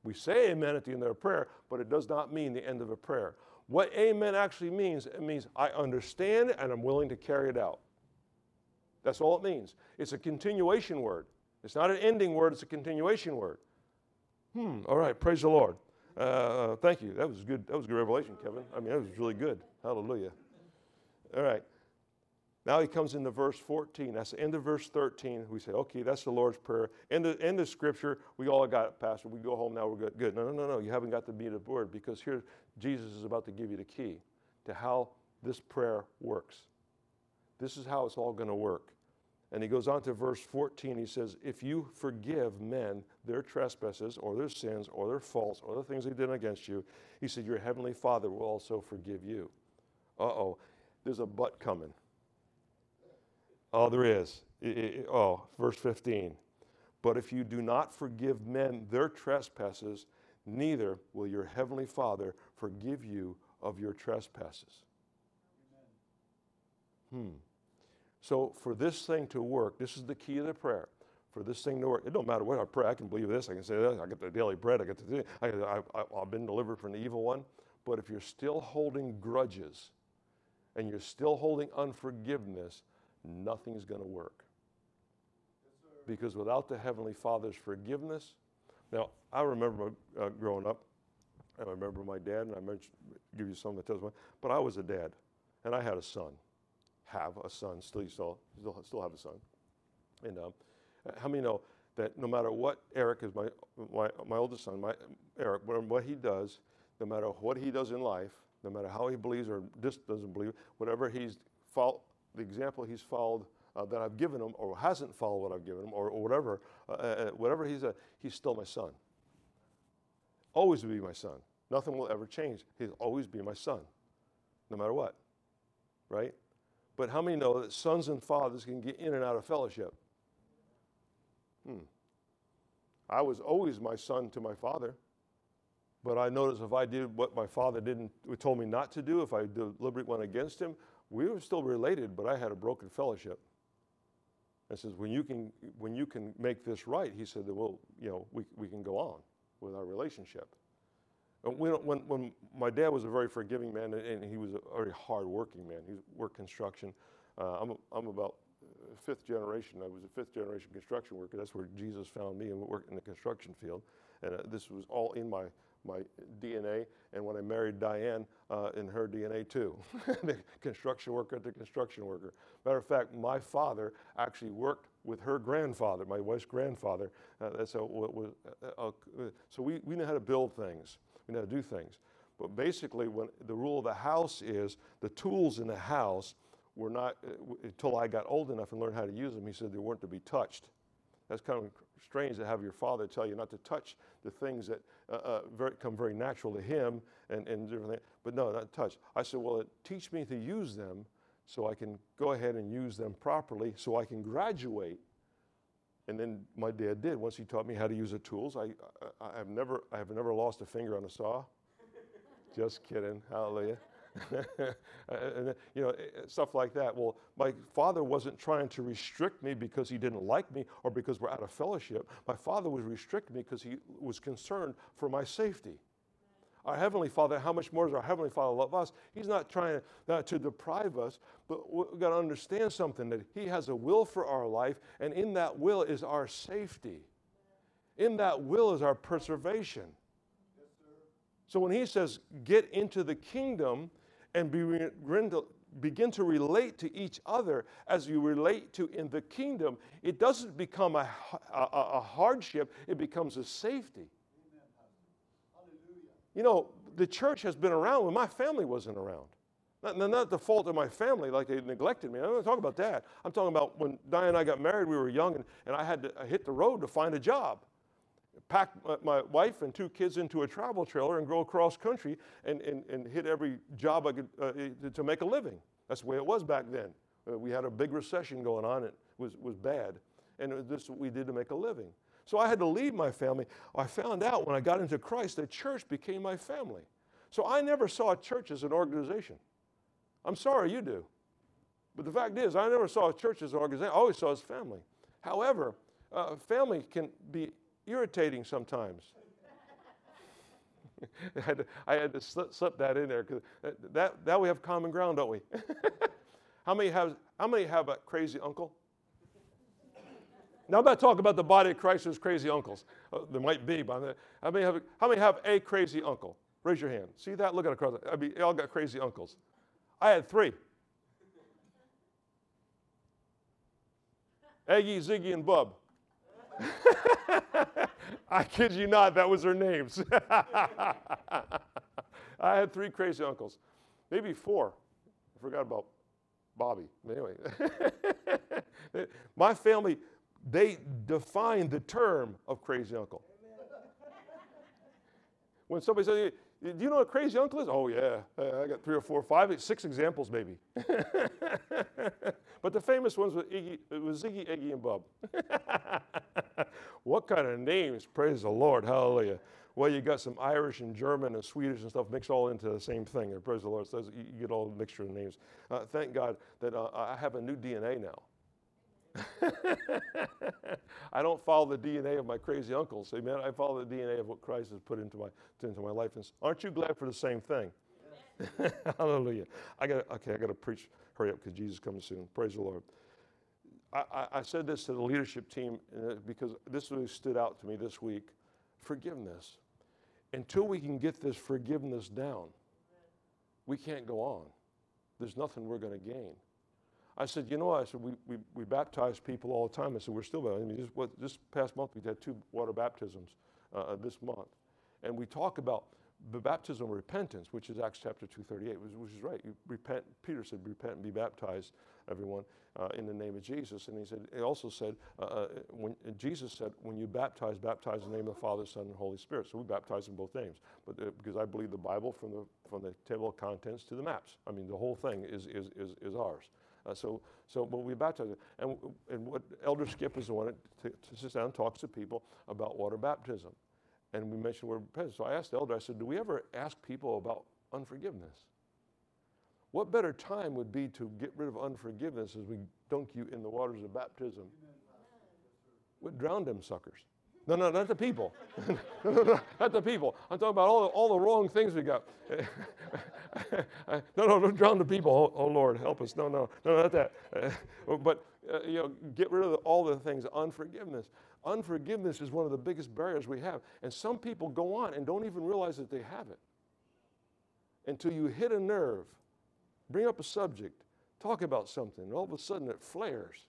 We say amen at the end of a prayer, but it does not mean the end of a prayer. What amen actually means, it means I understand and I'm willing to carry it out. That's all it means. It's a continuation word. It's not an ending word. It's a continuation word. All right. Praise the Lord. Thank you. That was good. That was a good revelation, Kevin. I mean, that was really good. Hallelujah. All right. Now he comes into verse 14. That's the end of verse 13. We say, okay, that's the Lord's Prayer. End of Scripture. We all got it, Pastor. We go home now. We're good. No. You haven't got the meat of the word, because here Jesus is about to give you the key to how this prayer works. This is how it's all going to work. And he goes on to verse 14. He says, if you forgive men their trespasses or their sins or their faults or the things they did against you, he said, your heavenly Father will also forgive you. Uh-oh. There's a but coming. Oh, there is. Verse 15. But if you do not forgive men their trespasses, neither will your heavenly Father forgive you of your trespasses. Amen. So for this thing to work, this is the key of the prayer. For this thing to work, it don't matter what I pray. I can believe this. I can say this. I get the daily bread. I get the. I've been delivered from the evil one. But if you're still holding grudges, and you're still holding unforgiveness, nothing's going to work. Because without the Heavenly Father's forgiveness, now I remember growing up, and I remember my dad, and I mentioned, give you some of the testimony. But I was a dad, and I had a son. Have a son, still have a son. And how many know that no matter what Eric is, my oldest son, Eric, what he does, no matter what he does in life, no matter how he believes or just doesn't believe, whatever he's followed, the example he's followed that I've given him, or hasn't followed what I've given him, or whatever, whatever he's still my son. Always will be my son. Nothing will ever change. He'll always be my son, no matter what, right? But how many know that sons and fathers can get in and out of fellowship? I was always my son to my father. But I noticed if I did what my father told me not to do, if I deliberately went against him, we were still related, but I had a broken fellowship. And says, when you can make this right, he said, well, you know, we can go on with our relationship. When my dad was a very forgiving man, and he was a very hard-working man. He worked construction. I'm about fifth generation. I was a fifth-generation construction worker. That's where Jesus found me and worked in the construction field. And this was all in my DNA. And when I married Diane, in her DNA too, the construction worker to construction worker. Matter of fact, my father actually worked with her grandfather, my wife's grandfather. So we knew how to build things. We know how to do things. But basically, when the rule of the house is the tools in the house were not, until I got old enough and learned how to use them, he said they weren't to be touched. That's kind of strange to have your father tell you not to touch the things that come very natural to him and different things. But no, not touch. I said, well, teach me to use them so I can go ahead and use them properly so I can graduate. And then my dad did. Once he taught me how to use the tools, I have never lost a finger on a saw. Just kidding. Hallelujah. And, you know, stuff like that. Well, my father wasn't trying to restrict me because he didn't like me or because we're out of fellowship. My father was restricting me because he was concerned for my safety. Our Heavenly Father, how much more does our Heavenly Father love us? He's not trying to deprive us, but we've got to understand something, that He has a will for our life, and in that will is our safety. In that will is our preservation. Yes, sir. So when He says, get into the kingdom and begin to relate to each other as you relate to in the kingdom, it doesn't become a hardship, it becomes a safety. You know, the church has been around when my family wasn't around. Not the fault of my family, like they neglected me. I don't talk about that. I'm talking about when Diane and I got married, we were young, and I had to hit the road to find a job. pack my wife and two kids into a travel trailer and go across country and hit every job I could to make a living. That's the way it was back then. We had a big recession going on. It was bad. And it was just what we did to make a living. So I had to leave my family. I found out when I got into Christ that church became my family. So I never saw a church as an organization. I'm sorry, you do. But the fact is, I never saw a church as an organization. I always saw it as family. However, family can be irritating sometimes. I had to slip that in there, because that we have common ground, don't we? How many have a crazy uncle? Now, I'm not talking about the body of Christ as crazy uncles. There might be, but how many have a crazy uncle? Raise your hand. See that? Look at across. I mean, y'all got crazy uncles. I had three. Aggie, Ziggy, and Bub. I kid you not, that was their names. I had three crazy uncles. Maybe four. I forgot about Bobby. Anyway. My family, they defined the term of crazy uncle. When somebody says, "Do you know what a crazy uncle is?" "Oh, yeah. I got three or four or five, 6 examples, maybe." But the famous ones was Ziggy, Iggy, and Bub. What kind of names? Praise the Lord. Hallelujah. Well, you got some Irish and German and Swedish and stuff mixed all into the same thing. And praise the Lord. So you get all a mixture of names. Thank God that I have a new DNA now. I don't follow the DNA of my crazy uncles. Amen. I follow the DNA of what Christ has put into my life. And aren't you glad for the same thing? Yes. Hallelujah. I gotta preach. Hurry up, because Jesus comes soon. Praise the Lord. I said this to the leadership team because this really stood out to me this week. Forgiveness. Until we can get this forgiveness down, we can't go on. There's nothing we're going to gain. I said, you know, I said, we baptize people all the time. I said, we're still baptizing. I mean, this past month, we had 2 water baptisms this month. And we talk about the baptism of repentance, which is Acts chapter 2:38, which is right. You repent. Peter said, repent and be baptized, everyone, in the name of Jesus. And he said, he also said, Jesus said, when you baptize in the name of the Father, Son, and Holy Spirit. So we baptize in both names, but because I believe the Bible from the table of contents to the maps. I mean, the whole thing is ours. But we baptize it. And what Elder Skip is the one that sits down and talks to people about water baptism. And we mentioned water baptism. So I asked the elder, I said, do we ever ask people about unforgiveness? What better time would be to get rid of unforgiveness as we dunk you in the waters of baptism? We'd drown them suckers. No, not the people. No, not the people. I'm talking about all the wrong things we got. No, don't drown the people. Oh, Lord, help us. No, not that. But get rid of all the things. Unforgiveness. Unforgiveness is one of the biggest barriers we have. And some people go on and don't even realize that they have it until you hit a nerve, bring up a subject, talk about something, and all of a sudden it flares.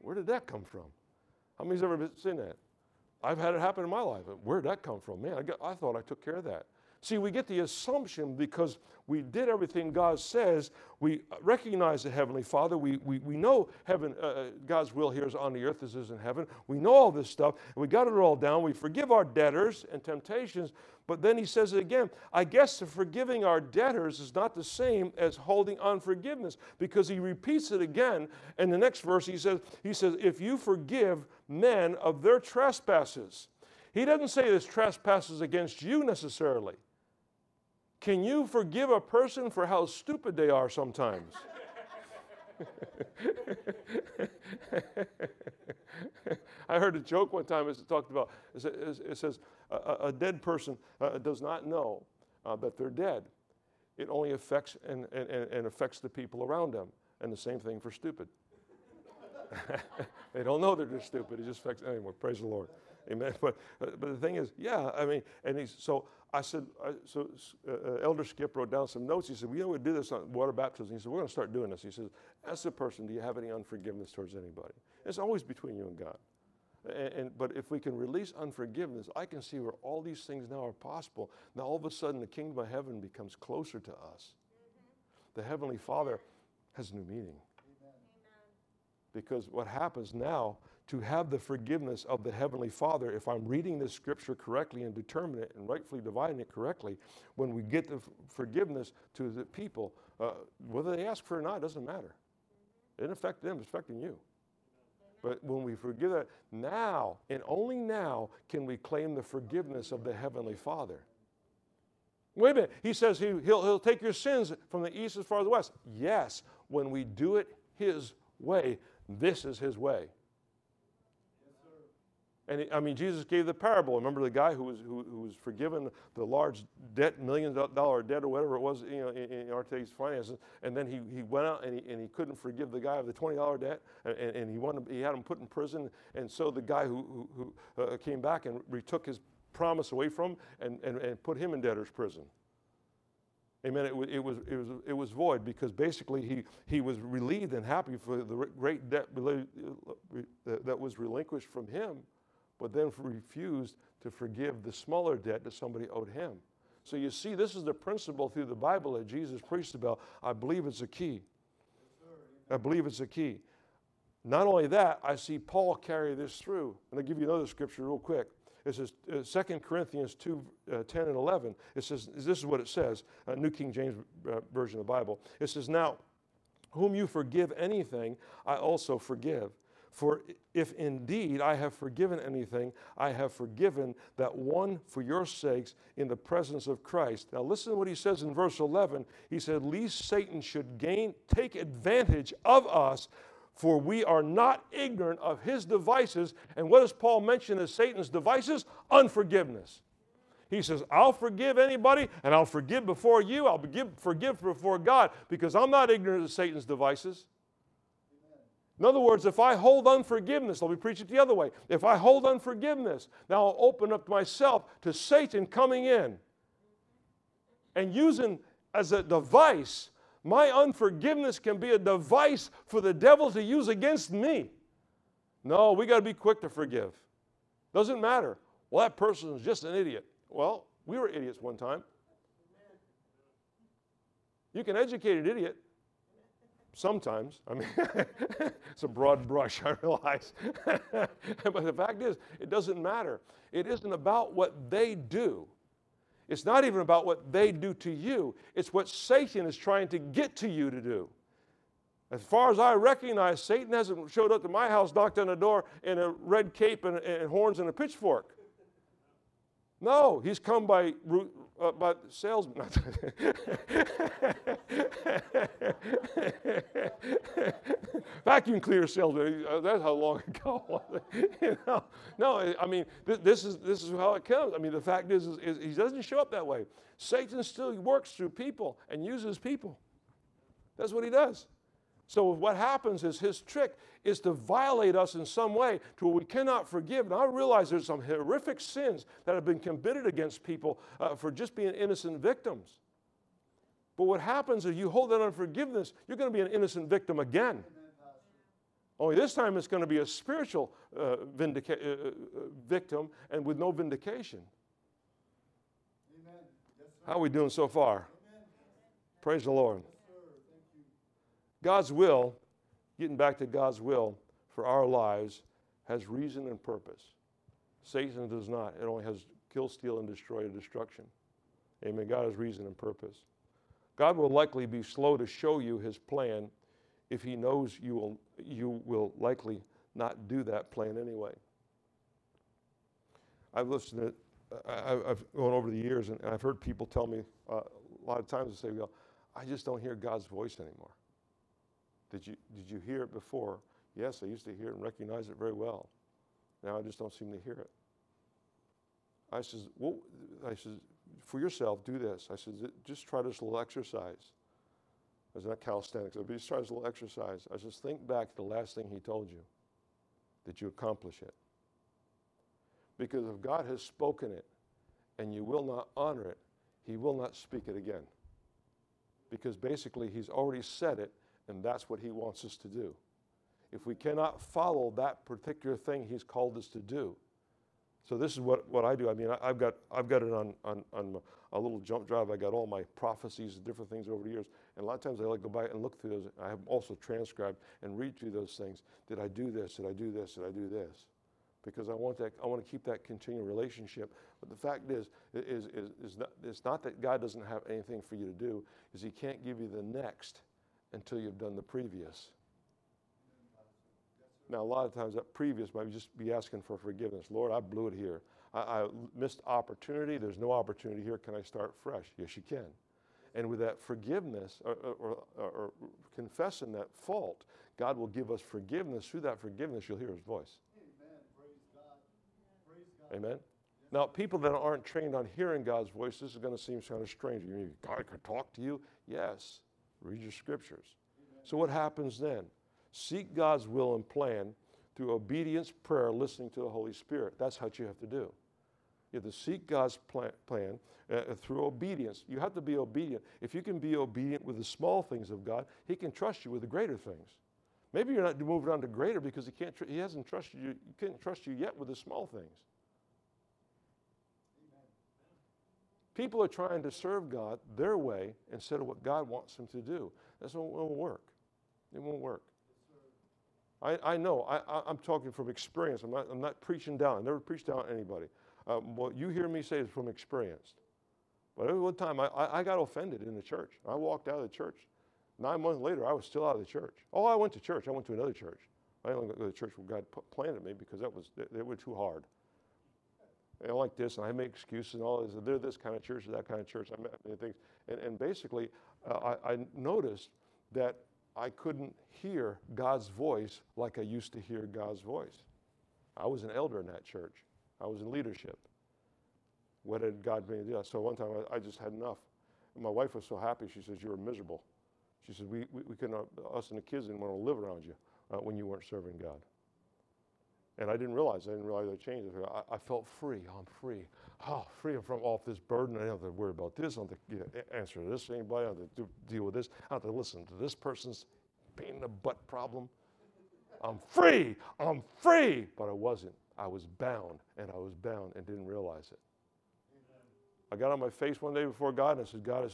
Where did that come from? How many's ever seen that? I've had it happen in my life. Where did that come from? Man, I thought I took care of that. See, we get the assumption because we did everything God says. We recognize the Heavenly Father. We know heaven. God's will here is on the earth as is in heaven. We know all this stuff. And we got it all down. We forgive our debtors and temptations. But then he says it again. I guess the forgiving our debtors is not the same as holding unforgiveness, because he repeats it again. And the next verse he says, if you forgive men of their trespasses. He doesn't say this trespasses against you necessarily. Can you forgive a person for how stupid they are sometimes? I heard a joke one time as it talked about, it says a dead person does not know that they're dead. It only affects and affects the people around them. And the same thing for stupid. They don't know that they're stupid. It just affects anyway. Praise the Lord. Amen. But the thing is, yeah, I mean, and he's, so I said, Elder Skip wrote down some notes. He said, we do this on water baptism. He said, we're going to start doing this. He says, ask the person, do you have any unforgiveness towards anybody? It's always between you and God. But if we can release unforgiveness, I can see where all these things now are possible. Now, all of a sudden, the kingdom of heaven becomes closer to us. The Heavenly Father has new meaning. Because what happens now, to have the forgiveness of the Heavenly Father, if I'm reading this scripture correctly and determining it and rightfully dividing it correctly, when we get the forgiveness to the people, whether they ask for it or not, it doesn't matter. It didn't affect them, it's affecting you. But when we forgive that, now and only now can we claim the forgiveness of the Heavenly Father. Wait a minute, he says he'll take your sins from the east as far as the west. Yes, when we do it his way. This is his way. Yes, sir. And I mean, Jesus gave the parable. Remember the guy who was forgiven the large debt, $1 million debt or whatever it was, you know, in our today's finances. And then he went out and he couldn't forgive the guy of the $20 debt, and he had him put in prison. And so the guy who came back and retook his promise away from him and put him in debtor's prison. Amen. It was void, because basically he was relieved and happy for the great debt that was relinquished from him, but then refused to forgive the smaller debt that somebody owed him. So you see, this is the principle through the Bible that Jesus preached about. I believe it's a key. I believe it's a key. Not only that, I see Paul carry this through. And I'll give you another scripture real quick. It says 2 Corinthians 2, 10 and 11. It says, this is what it says, New King James Version of the Bible. It says, now, whom you forgive anything, I also forgive. For if indeed I have forgiven anything, I have forgiven that one for your sakes in the presence of Christ. Now listen to what he says in verse 11. He said, lest Satan should take advantage of us, for we are not ignorant of his devices. And what does Paul mention as Satan's devices? Unforgiveness. He says, I'll forgive anybody, and I'll forgive before you. I'll forgive before God, because I'm not ignorant of Satan's devices. In other words, if I hold unforgiveness, let me preach it the other way. If I hold unforgiveness, now I'll open up myself to Satan coming in and using as a device. My unforgiveness can be a device for the devil to use against me. No, we got to be quick to forgive. Doesn't matter. Well, that person is just an idiot. Well, we were idiots one time. You can educate an idiot sometimes. I mean, it's a broad brush, I realize. But the fact is, it doesn't matter. It isn't about what they do. It's not even about what they do to you. It's what Satan is trying to get to you to do. As far as I recognize, Satan hasn't showed up to my house, knocked on the door in a red cape and horns and a pitchfork. No, he's come by salesman. Vacuum cleaner salesman. That's how long ago. You know? No, I mean, this is how it comes. I mean, the fact is he doesn't show up that way. Satan still works through people and uses people. That's what he does. So what happens is his trick is to violate us in some way to where we cannot forgive. And I realize there's some horrific sins that have been committed against people for just being innocent victims. But what happens if you hold that unforgiveness, you're going to be an innocent victim again. Only this time it's going to be a spiritual victim and with no vindication. Amen. Yes, how are we doing so far? Amen. Praise the Lord. God's will, getting back to God's will for our lives, has reason and purpose. Satan does not. It only has kill, steal, and destroy, and destruction. Amen. God has reason and purpose. God will likely be slow to show you his plan if he knows you will likely not do that plan anyway. I've listened to, I've gone over the years, and I've heard people tell me a lot of times, they say, well, I just don't hear God's voice anymore. Did you hear it before? Yes, I used to hear it and recognize it very well. Now I just don't seem to hear it. I says, well, I says, for yourself, do this. I says, just try this little exercise. I said, not calisthenics, but just try this little exercise. I says, think back to the last thing he told you. Did you accomplish it? Because if God has spoken it and you will not honor it, he will not speak it again. Because basically he's already said it, and that's what he wants us to do. If we cannot follow that particular thing he's called us to do. So this is what I do. I mean, I've got it on a little jump drive. I got all my prophecies and different things over the years. And a lot of times I like to go by and look through those. I have also transcribed and read through those things. Did I do this? Did I do this? Did I do this? Because I want that. I want to keep that continual relationship. But the fact it's not that God doesn't have anything for you to do. Is He can't give you the next until you've done the previous. Now, a lot of times that previous might just be asking for forgiveness. Lord, I blew it here. I missed opportunity. There's no opportunity here. Can I start fresh? Yes, you can. And with that forgiveness or confessing that fault, God will give us forgiveness. Through that forgiveness, you'll hear His voice. Amen. Praise God. Praise God. Amen. Now, people that aren't trained on hearing God's voice, this is going to seem kind of strange. You mean God can talk to you? Yes. Read your scriptures. Amen. So what happens then? Seek God's will and plan through obedience, prayer, listening to the Holy Spirit. That's what you have to do. You have to seek God's plan through obedience. You have to be obedient. If you can be obedient with the small things of God, He can trust you with the greater things. Maybe you're not moving on to greater because He hasn't trusted you. He can't trust you yet with the small things. Amen. People are trying to serve God their way instead of what God wants them to do. That's what won't work. It won't work. I know, I'm talking from experience. I'm not preaching down. I never preach down to anybody. What you hear me say is from experience. But every one time, I got offended in the church. I walked out of the church. 9 months later, I was still out of the church. Oh, I went to church. I went to another church. I didn't go to the church where God planted me because they were too hard. They don't like this, and I make excuses and all this. They're this kind of church or that kind of church. And basically, I noticed that I couldn't hear God's voice like I used to hear God's voice. I was an elder in that church. I was in leadership. What did God make me do? So one time I just had enough. And my wife was so happy. She says, "You were miserable." She says, "We couldn't, us and the kids didn't want to live around you when you weren't serving God." And I didn't realize I changed. I felt free. I'm free. Oh, free from all this burden. I don't have to worry about this. I don't have to answer to this anybody. I don't have to deal with this. I don't have to listen to this person's pain in the butt problem. I'm free. I'm free. But I wasn't. I was bound, and didn't realize it. Amen. I got on my face one day before God, and I said, "God,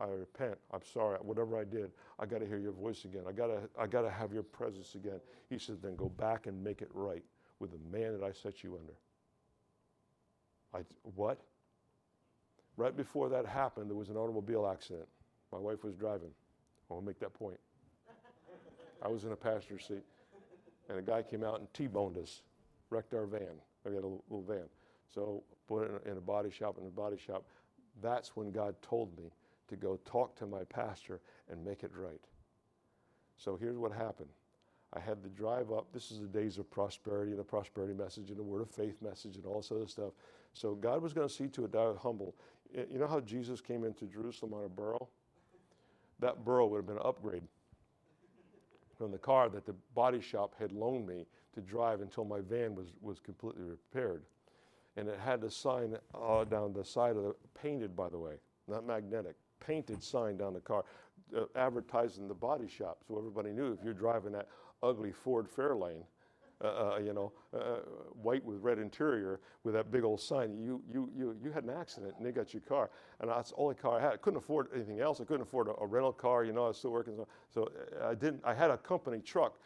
I repent. I'm sorry. Whatever I did, I got to hear your voice again. I got to have your presence again." He said, "Then go back and make it right with the man that I set you under." What? Right before that happened, there was an automobile accident. My wife was driving. I want to make that point. I was in a passenger seat, and a guy came out and T-boned us, wrecked our van. We had a little van. So put it in a body shop, That's when God told me to go talk to my pastor and make it right. So here's what happened. I had to drive up. This is the days of prosperity and the prosperity message and the word of faith message and all this other stuff. So God was going to see to it that I was humble. You know how Jesus came into Jerusalem on a burro? That burro would have been an upgrade from the car that the body shop had loaned me to drive until my van was completely repaired. And it had a sign down the side of the, painted, by the way, not magnetic, painted sign down the car, advertising the body shop. So everybody knew if you're driving that ugly Ford Fairlane, white with red interior with that big old sign, you had an accident and they got your car. And that's the only car I had. I couldn't afford anything else. I couldn't afford a rental car. You know, I was still working. So I had a company truck.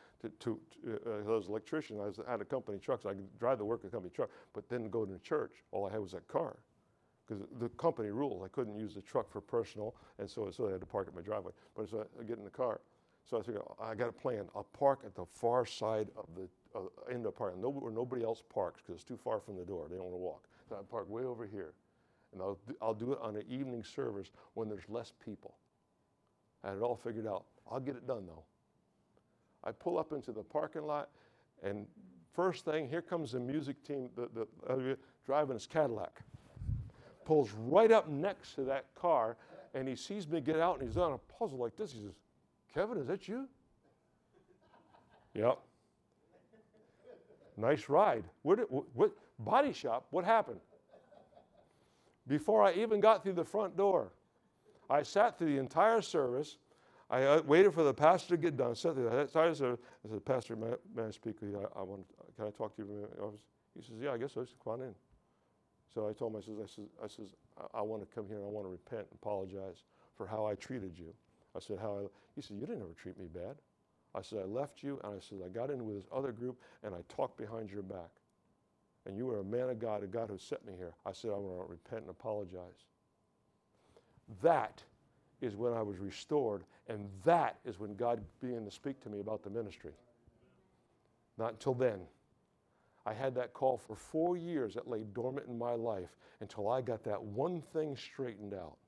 Those electricians, I had a company truck, so I could drive to work in a company truck, but then go to church. All I had was that car, because the company rules. I couldn't use the truck for personal, and so I had to park at my driveway. But so I get in the car, so I figured I got a plan. I'll park at the far side of the end of the parking, where nobody else parks, because it's too far from the door. They don't want to walk. So I park way over here, and I'll do it on an evening service when there's less people. I had it all figured out. I'll get it done though. I pull up into the parking lot, and first thing, here comes the music team driving his Cadillac. Pulls right up next to that car, and he sees me get out, and he's on a puzzle like this. He says, "Kevin, is that you?" "Yep." "Nice ride." What body shop? What happened? Before I even got through the front door, I sat through the entire service. I waited for the pastor to get done. I said, "Pastor, may I speak with you? Can I talk to you in the office?" He says, "Yeah, I guess so. Come on in." So I told him, I said, "I want to come here and I want to repent and apologize for how I treated you. I said, he said, you didn't ever treat me bad. I said, I left you, and I said, I got in with this other group, and I talked behind your back. And you were a God who sent me here. I said, I want to repent and apologize. That is when I was restored, and that is when God began to speak to me about the ministry. Not until then. I had that call for 4 years that lay dormant in my life until I got that one thing straightened out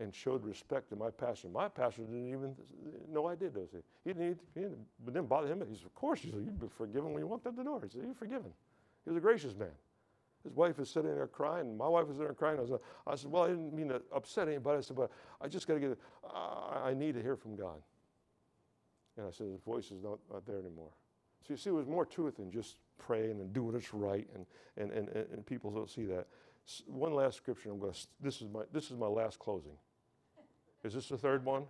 and showed respect to my pastor. My pastor didn't even know I did those things. It didn't bother him. He said, of course, you've been forgiven when you walked out the door. He said, you're forgiven. He was a gracious man. His wife was sitting there crying, and my wife was there crying. I said, well, I didn't mean to upset anybody. I said, but I just got to get it. I need to hear from God. And I said, his voice is not there anymore. So you see, there was more to it than just praying and do what is right, and people don't see that. One last scripture. This is my last closing. Is this the third one?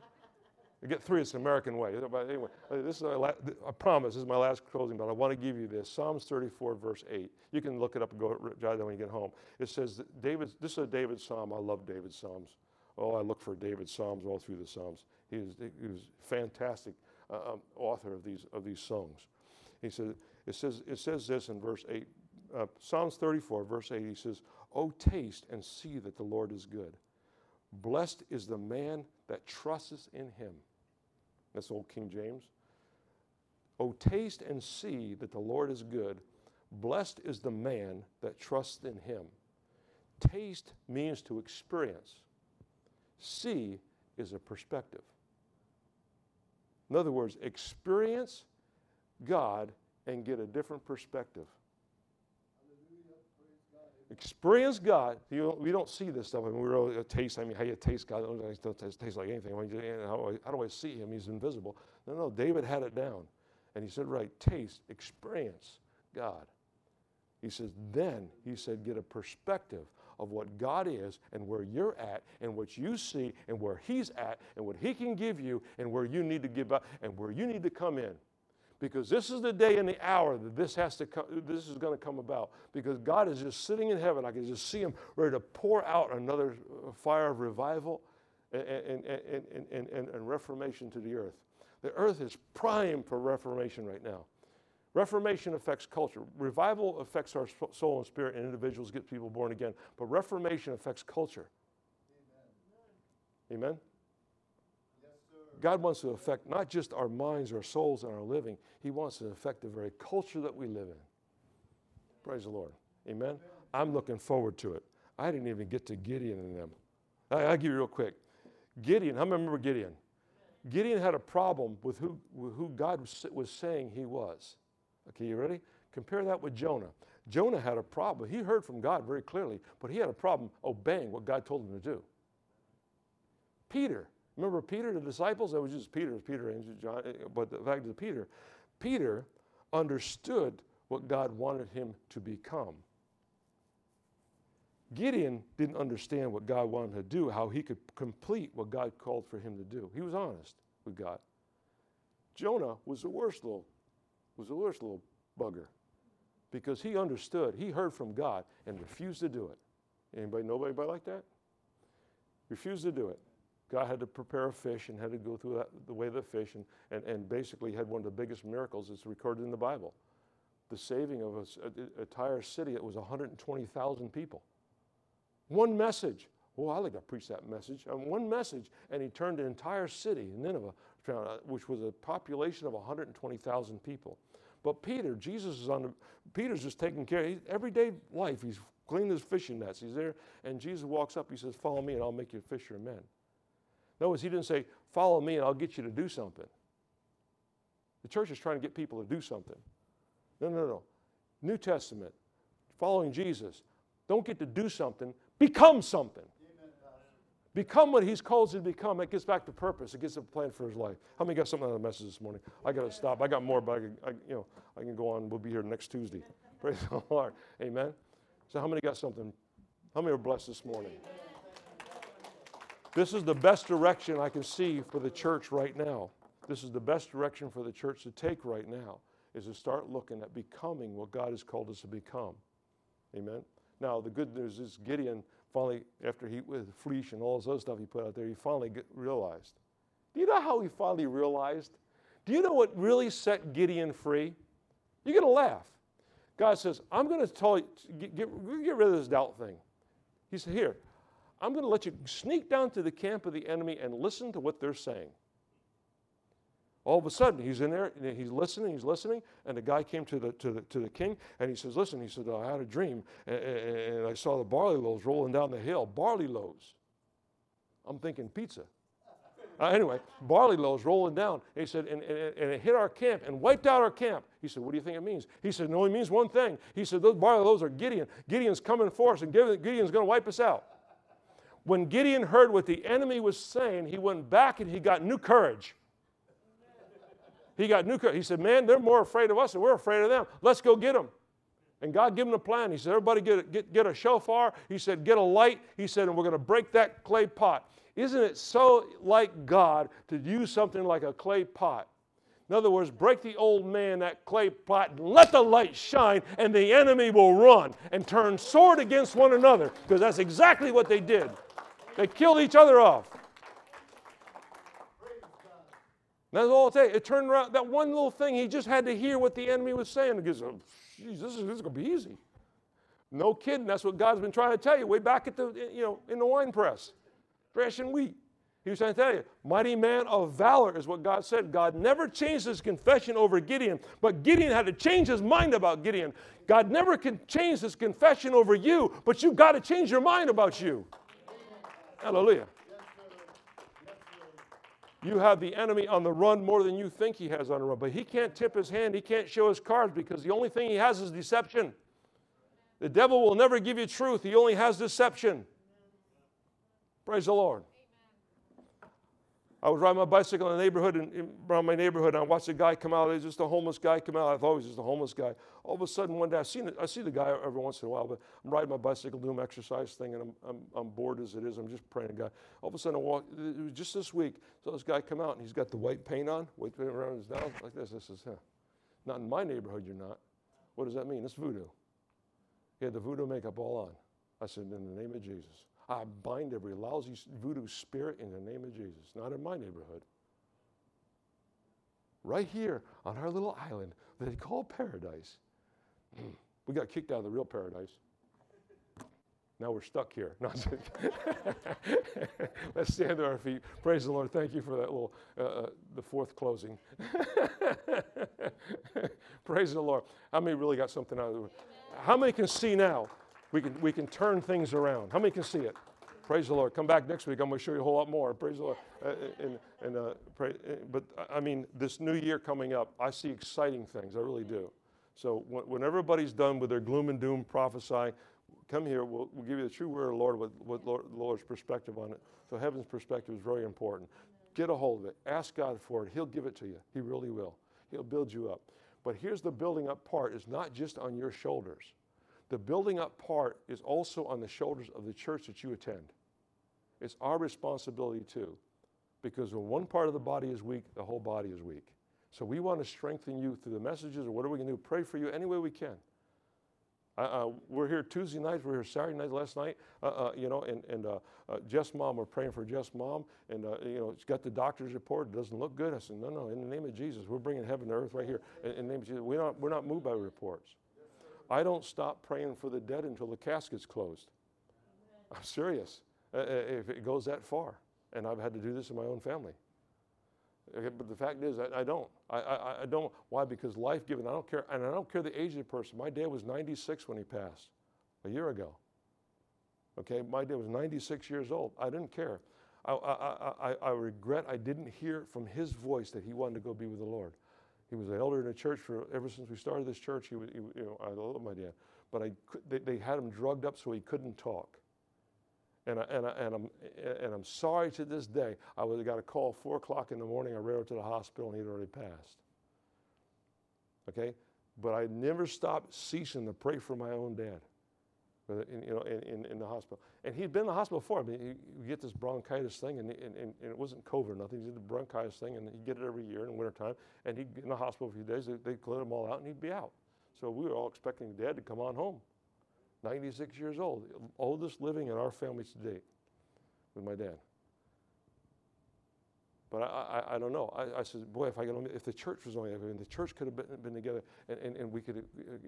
You get three. It's an American way. But anyway, this is I promise this is my last closing, but I want to give you this. Psalms 34, verse 8. You can look it up and go jot that when you get home. It says that this is a David psalm. I love David's psalms. Oh, I look for David's psalms all through the psalms. He was a fantastic author of these songs. He said, it says this in verse 8, Psalms 34, verse 8, he says, "O taste and see that the Lord is good. Blessed is the man that trusteth in him." That's old King James. "O taste and see that the Lord is good. Blessed is the man that trusts in him." Taste means to experience. See is a perspective. In other words, experience God and get a different perspective. Experience God. We don't see this stuff. I mean, we're all taste. I mean, how you taste God? It doesn't taste like anything. How do I see him? He's invisible. No, David had it down. And he said, right, taste, experience God. He says, then, he said, get a perspective of what God is and where you're at and what you see and where he's at and what he can give you and where you need to give up and where you need to come in. Because this is the day and the hour that this is going to come about. Because God is just sitting in heaven. I can just see him ready to pour out another fire of revival and reformation to the earth. The earth is primed for reformation right now. Reformation affects culture. Revival affects our soul and spirit, and individuals get people born again. But reformation affects culture. Amen. Amen? God wants to affect not just our minds, our souls, and our living. He wants to affect the very culture that we live in. Praise the Lord. Amen? I'm looking forward to it. I didn't even get to Gideon and them. I'll give you real quick. Gideon, I remember Gideon. Gideon had a problem with who God was saying he was. Okay, you ready? Compare that with Jonah. Jonah had a problem. He heard from God very clearly, but he had a problem obeying what God told him to do. Peter. Remember Peter, the disciples? That was just Peter and John, but the fact is Peter. Peter understood what God wanted him to become. Gideon didn't understand what God wanted him to do, how he could complete what God called for him to do. He was honest with God. Jonah was the worst little bugger because he understood, he heard from God and refused to do it. Anybody know anybody like that? Refused to do it. God had to prepare a fish and had to go through the way of the fish and basically had one of the biggest miracles that's recorded in the Bible. The saving of an entire city that was 120,000 people. One message. Oh, I like to preach that message. One message, and he turned an entire city, Nineveh, which was a population of 120,000 people. But Peter, Peter's just taking care of everyday life. He's cleaning his fishing nets. He's there, and Jesus walks up. He says, "Follow me, and I'll make you a fisher of men." Notice he didn't say, "Follow me and I'll get you to do something." The church is trying to get people to do something. No. New Testament, following Jesus. Don't get to do something. Become something. Amen. Become what he's called you to become. It gets back to purpose. It gets a plan for his life. How many got something out of the message this morning? I got to stop. I got more, but I can go on. We'll be here next Tuesday. Praise the Lord. Amen. So how many got something? How many were blessed this morning? Amen. This is the best direction I can see for the church right now. This is the best direction for the church to take right now, is to start looking at becoming what God has called us to become. Amen? Now, the good news is Gideon finally, after he, with Fleisch and all this other stuff he put out there, he finally realized. Do you know how he finally realized? Do you know what really set Gideon free? You're going to laugh. God says, I'm going to tell you, get rid of this doubt thing. He said, here, I'm going to let you sneak down to the camp of the enemy and listen to what they're saying. All of a sudden, he's in there, and he's listening, and the guy came to the king, and he says, listen, he said, I had a dream, and I saw the barley loaves rolling down the hill. Barley loaves. I'm thinking pizza. Anyway, barley loaves rolling down. And he said, and it hit our camp and wiped out our camp. He said, what do you think it means? He said, no, it means one thing. He said, those barley loaves are Gideon. Gideon's coming for us, and Gideon's going to wipe us out. When Gideon heard what the enemy was saying, he went back and he got new courage. He got new courage. He said, man, they're more afraid of us than we're afraid of them. Let's go get them. And God gave him a plan. He said, everybody get a shofar. He said, get a light. He said, and we're going to break that clay pot. Isn't it so like God to use something like a clay pot? In other words, break the old man, that clay pot, and let the light shine, and the enemy will run and turn sword against one another, because that's exactly what they did. They killed each other off. That's all it takes. It turned around. That one little thing, he just had to hear what the enemy was saying. Because, oh, geez, this is going to be easy. No kidding. That's what God's been trying to tell you way back at the, in the wine press. Fresh and wheat. He was trying to tell you, mighty man of valor is what God said. God never changed his confession over Gideon, but Gideon had to change his mind about Gideon. God never can change his confession over you, but you've got to change your mind about you. Hallelujah. You have the enemy on the run more than you think he has on the run, but he can't tip his hand. He can't show his cards, because the only thing he has is deception. The devil will never give you truth. He only has deception. Praise the Lord. Amen. I was riding my bicycle in the neighborhood, around my neighborhood, and I watched a guy come out. It was just a homeless guy come out. I thought he was just a homeless guy. All of a sudden, one day, I see the guy every once in a while, but I'm riding my bicycle, doing my exercise thing, and I'm bored as it is. I'm just praying to God. All of a sudden, I walk. It was just this week. So this guy come out, and he's got the white paint on, white paint around his mouth like this. I says, huh, not in my neighborhood, you're not. What does that mean? It's voodoo. He had the voodoo makeup all on. I said, in the name of Jesus, I bind every lousy voodoo spirit in the name of Jesus. Not in my neighborhood. Right here on our little island that they call paradise. We got kicked out of the real paradise. Now we're stuck here. No, let's stand to our feet. Praise the Lord. Thank you for that little, the fourth closing. Praise the Lord. How many really got something out of it? How many can see now? We can turn things around. How many can see it? Praise the Lord. Come back next week. I'm going to show you a whole lot more. Praise the Lord. But I mean, this new year coming up, I see exciting things. I really do. So when everybody's done with their gloom and doom prophesying, come here. We'll give you the true word of the Lord with the Lord's perspective on it. So heaven's perspective is very important. Get a hold of it. Ask God for it. He'll give it to you. He really will. He'll build you up. But here's the building up part. It's not just on your shoulders. The building up part is also on the shoulders of the church that you attend. It's our responsibility too, because when one part of the body is weak, the whole body is weak. So we want to strengthen you through the messages, or whatever we can do, pray for you any way we can. We're here Tuesday nights, we were here Saturday night, last night, Jess' mom, we're praying for Jess' mom, and she's got the doctor's report, it doesn't look good. I said, no, in the name of Jesus, we're bringing heaven to earth right here. In the name of Jesus, we're not moved by reports. I don't stop praying for the dead until the casket's closed. I'm serious. If it goes that far. And I've had to do this in my own family. But the fact is, I don't. I don't. Why? Because life given, I don't care. And I don't care the age of the person. My dad was 96 when he passed, a year ago. Okay? My dad was 96 years old. I didn't care. I regret I didn't hear from his voice that he wanted to go be with the Lord. He was an elder in the church ever since we started this church. I love my dad, but they had him drugged up so he couldn't talk. And I'm sorry to this day. I would have got a call 4 o'clock in the morning. I ran over to the hospital and he'd already passed. Okay, but I never stopped ceasing to pray for my own dad, in the hospital. And he'd been in the hospital before. I mean, you get this bronchitis thing, and it wasn't COVID or nothing. He did the bronchitis thing, and he'd get it every year in the wintertime. And he'd be in the hospital for a few days. They'd clean him all out, and he'd be out. So we were all expecting Dad to come on home. 96 years old, oldest living in our family to date with my dad. But I don't know. I said, boy, if I could only, if the church was only, if the church could have been together, and we could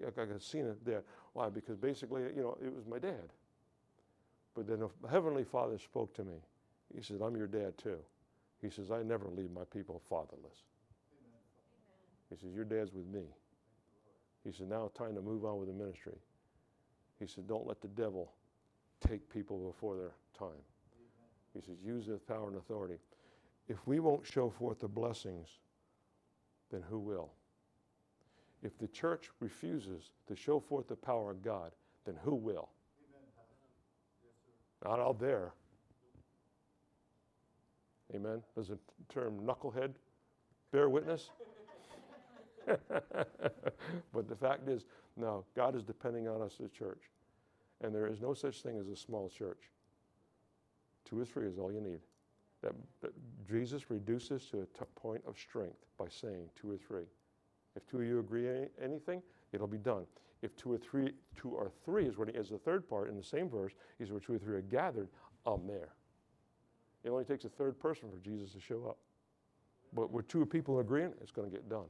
have, I could have seen it there. Why? Because basically, you know, it was my dad. But then the Heavenly Father spoke to me. He said, I'm your dad too. He says, I never leave my people fatherless. Amen. He says, your dad's with me. He said, now time to move on with the ministry. He said, don't let the devil take people before their time. Amen. He says, use the power and authority. If we won't show forth the blessings, then who will? If the church refuses to show forth the power of God, then who will? Amen. Yes, sir. Not out there. Amen. There's a term, knucklehead, bear witness. But the fact is, no, God is depending on us as a church. And there is no such thing as a small church. 2 or 3 is all you need. That Jesus reduces to a point of strength by saying 2 or 3. If 2 of you agree anything, it'll be done. If 2 or 3 is what he has the third part in the same verse, he says, where 2 or 3 are gathered, I'm there. It only takes a third person for Jesus to show up. But where 2 people agreeing, it's going to get done.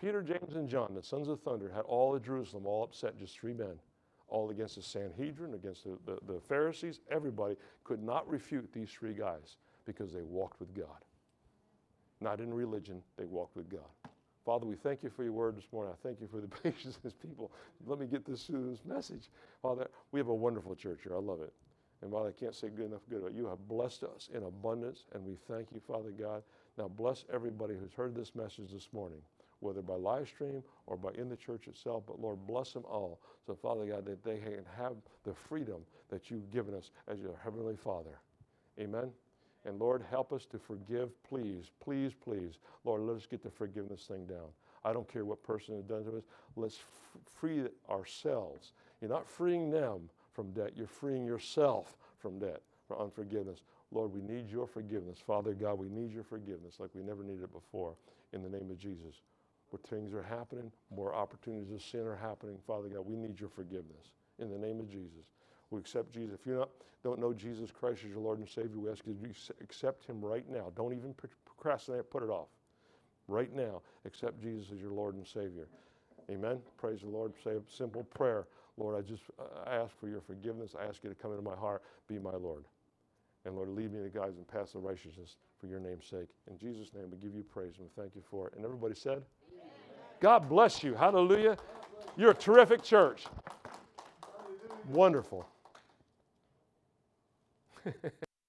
Peter, James, and John, the sons of thunder, had all of Jerusalem all upset, just 3 men, all against the Sanhedrin, against the Pharisees. Everybody could not refute these 3 guys because they walked with God. Not in religion, they walked with God. Father, we thank you for your word this morning. I thank you for the patience of these people. Let me get this through this message. Father, we have a wonderful church here. I love it. And Father, I can't say good enough good about it. You have blessed us in abundance, and we thank you, Father God. Now bless everybody who's heard this message this morning, whether by live stream or by in the church itself, but Lord, bless them all. So Father God, that they can have the freedom that you've given us as your Heavenly Father. Amen. And Lord, help us to forgive, please, please, please. Lord, let us get the forgiveness thing down. I don't care what person has done to us. Let's free ourselves. You're not freeing them from debt. You're freeing yourself from debt, from unforgiveness. Lord, we need your forgiveness. Father God, we need your forgiveness like we never needed it before. In the name of Jesus. Where things are happening, more opportunities of sin are happening. Father God, we need your forgiveness. In the name of Jesus. We accept Jesus. If you don't know Jesus Christ as your Lord and Savior, we ask you to accept him right now. Don't even procrastinate, put it off. Right now, accept Jesus as your Lord and Savior. Amen. Praise the Lord. Say a simple prayer. Lord, I ask for your forgiveness. I ask you to come into my heart. Be my Lord. And Lord, lead me in the guides and paths of righteousness for your name's sake. In Jesus' name, we give you praise and we thank you for it. And everybody said, amen. God bless you. Hallelujah. You're a terrific church. Hallelujah. Wonderful.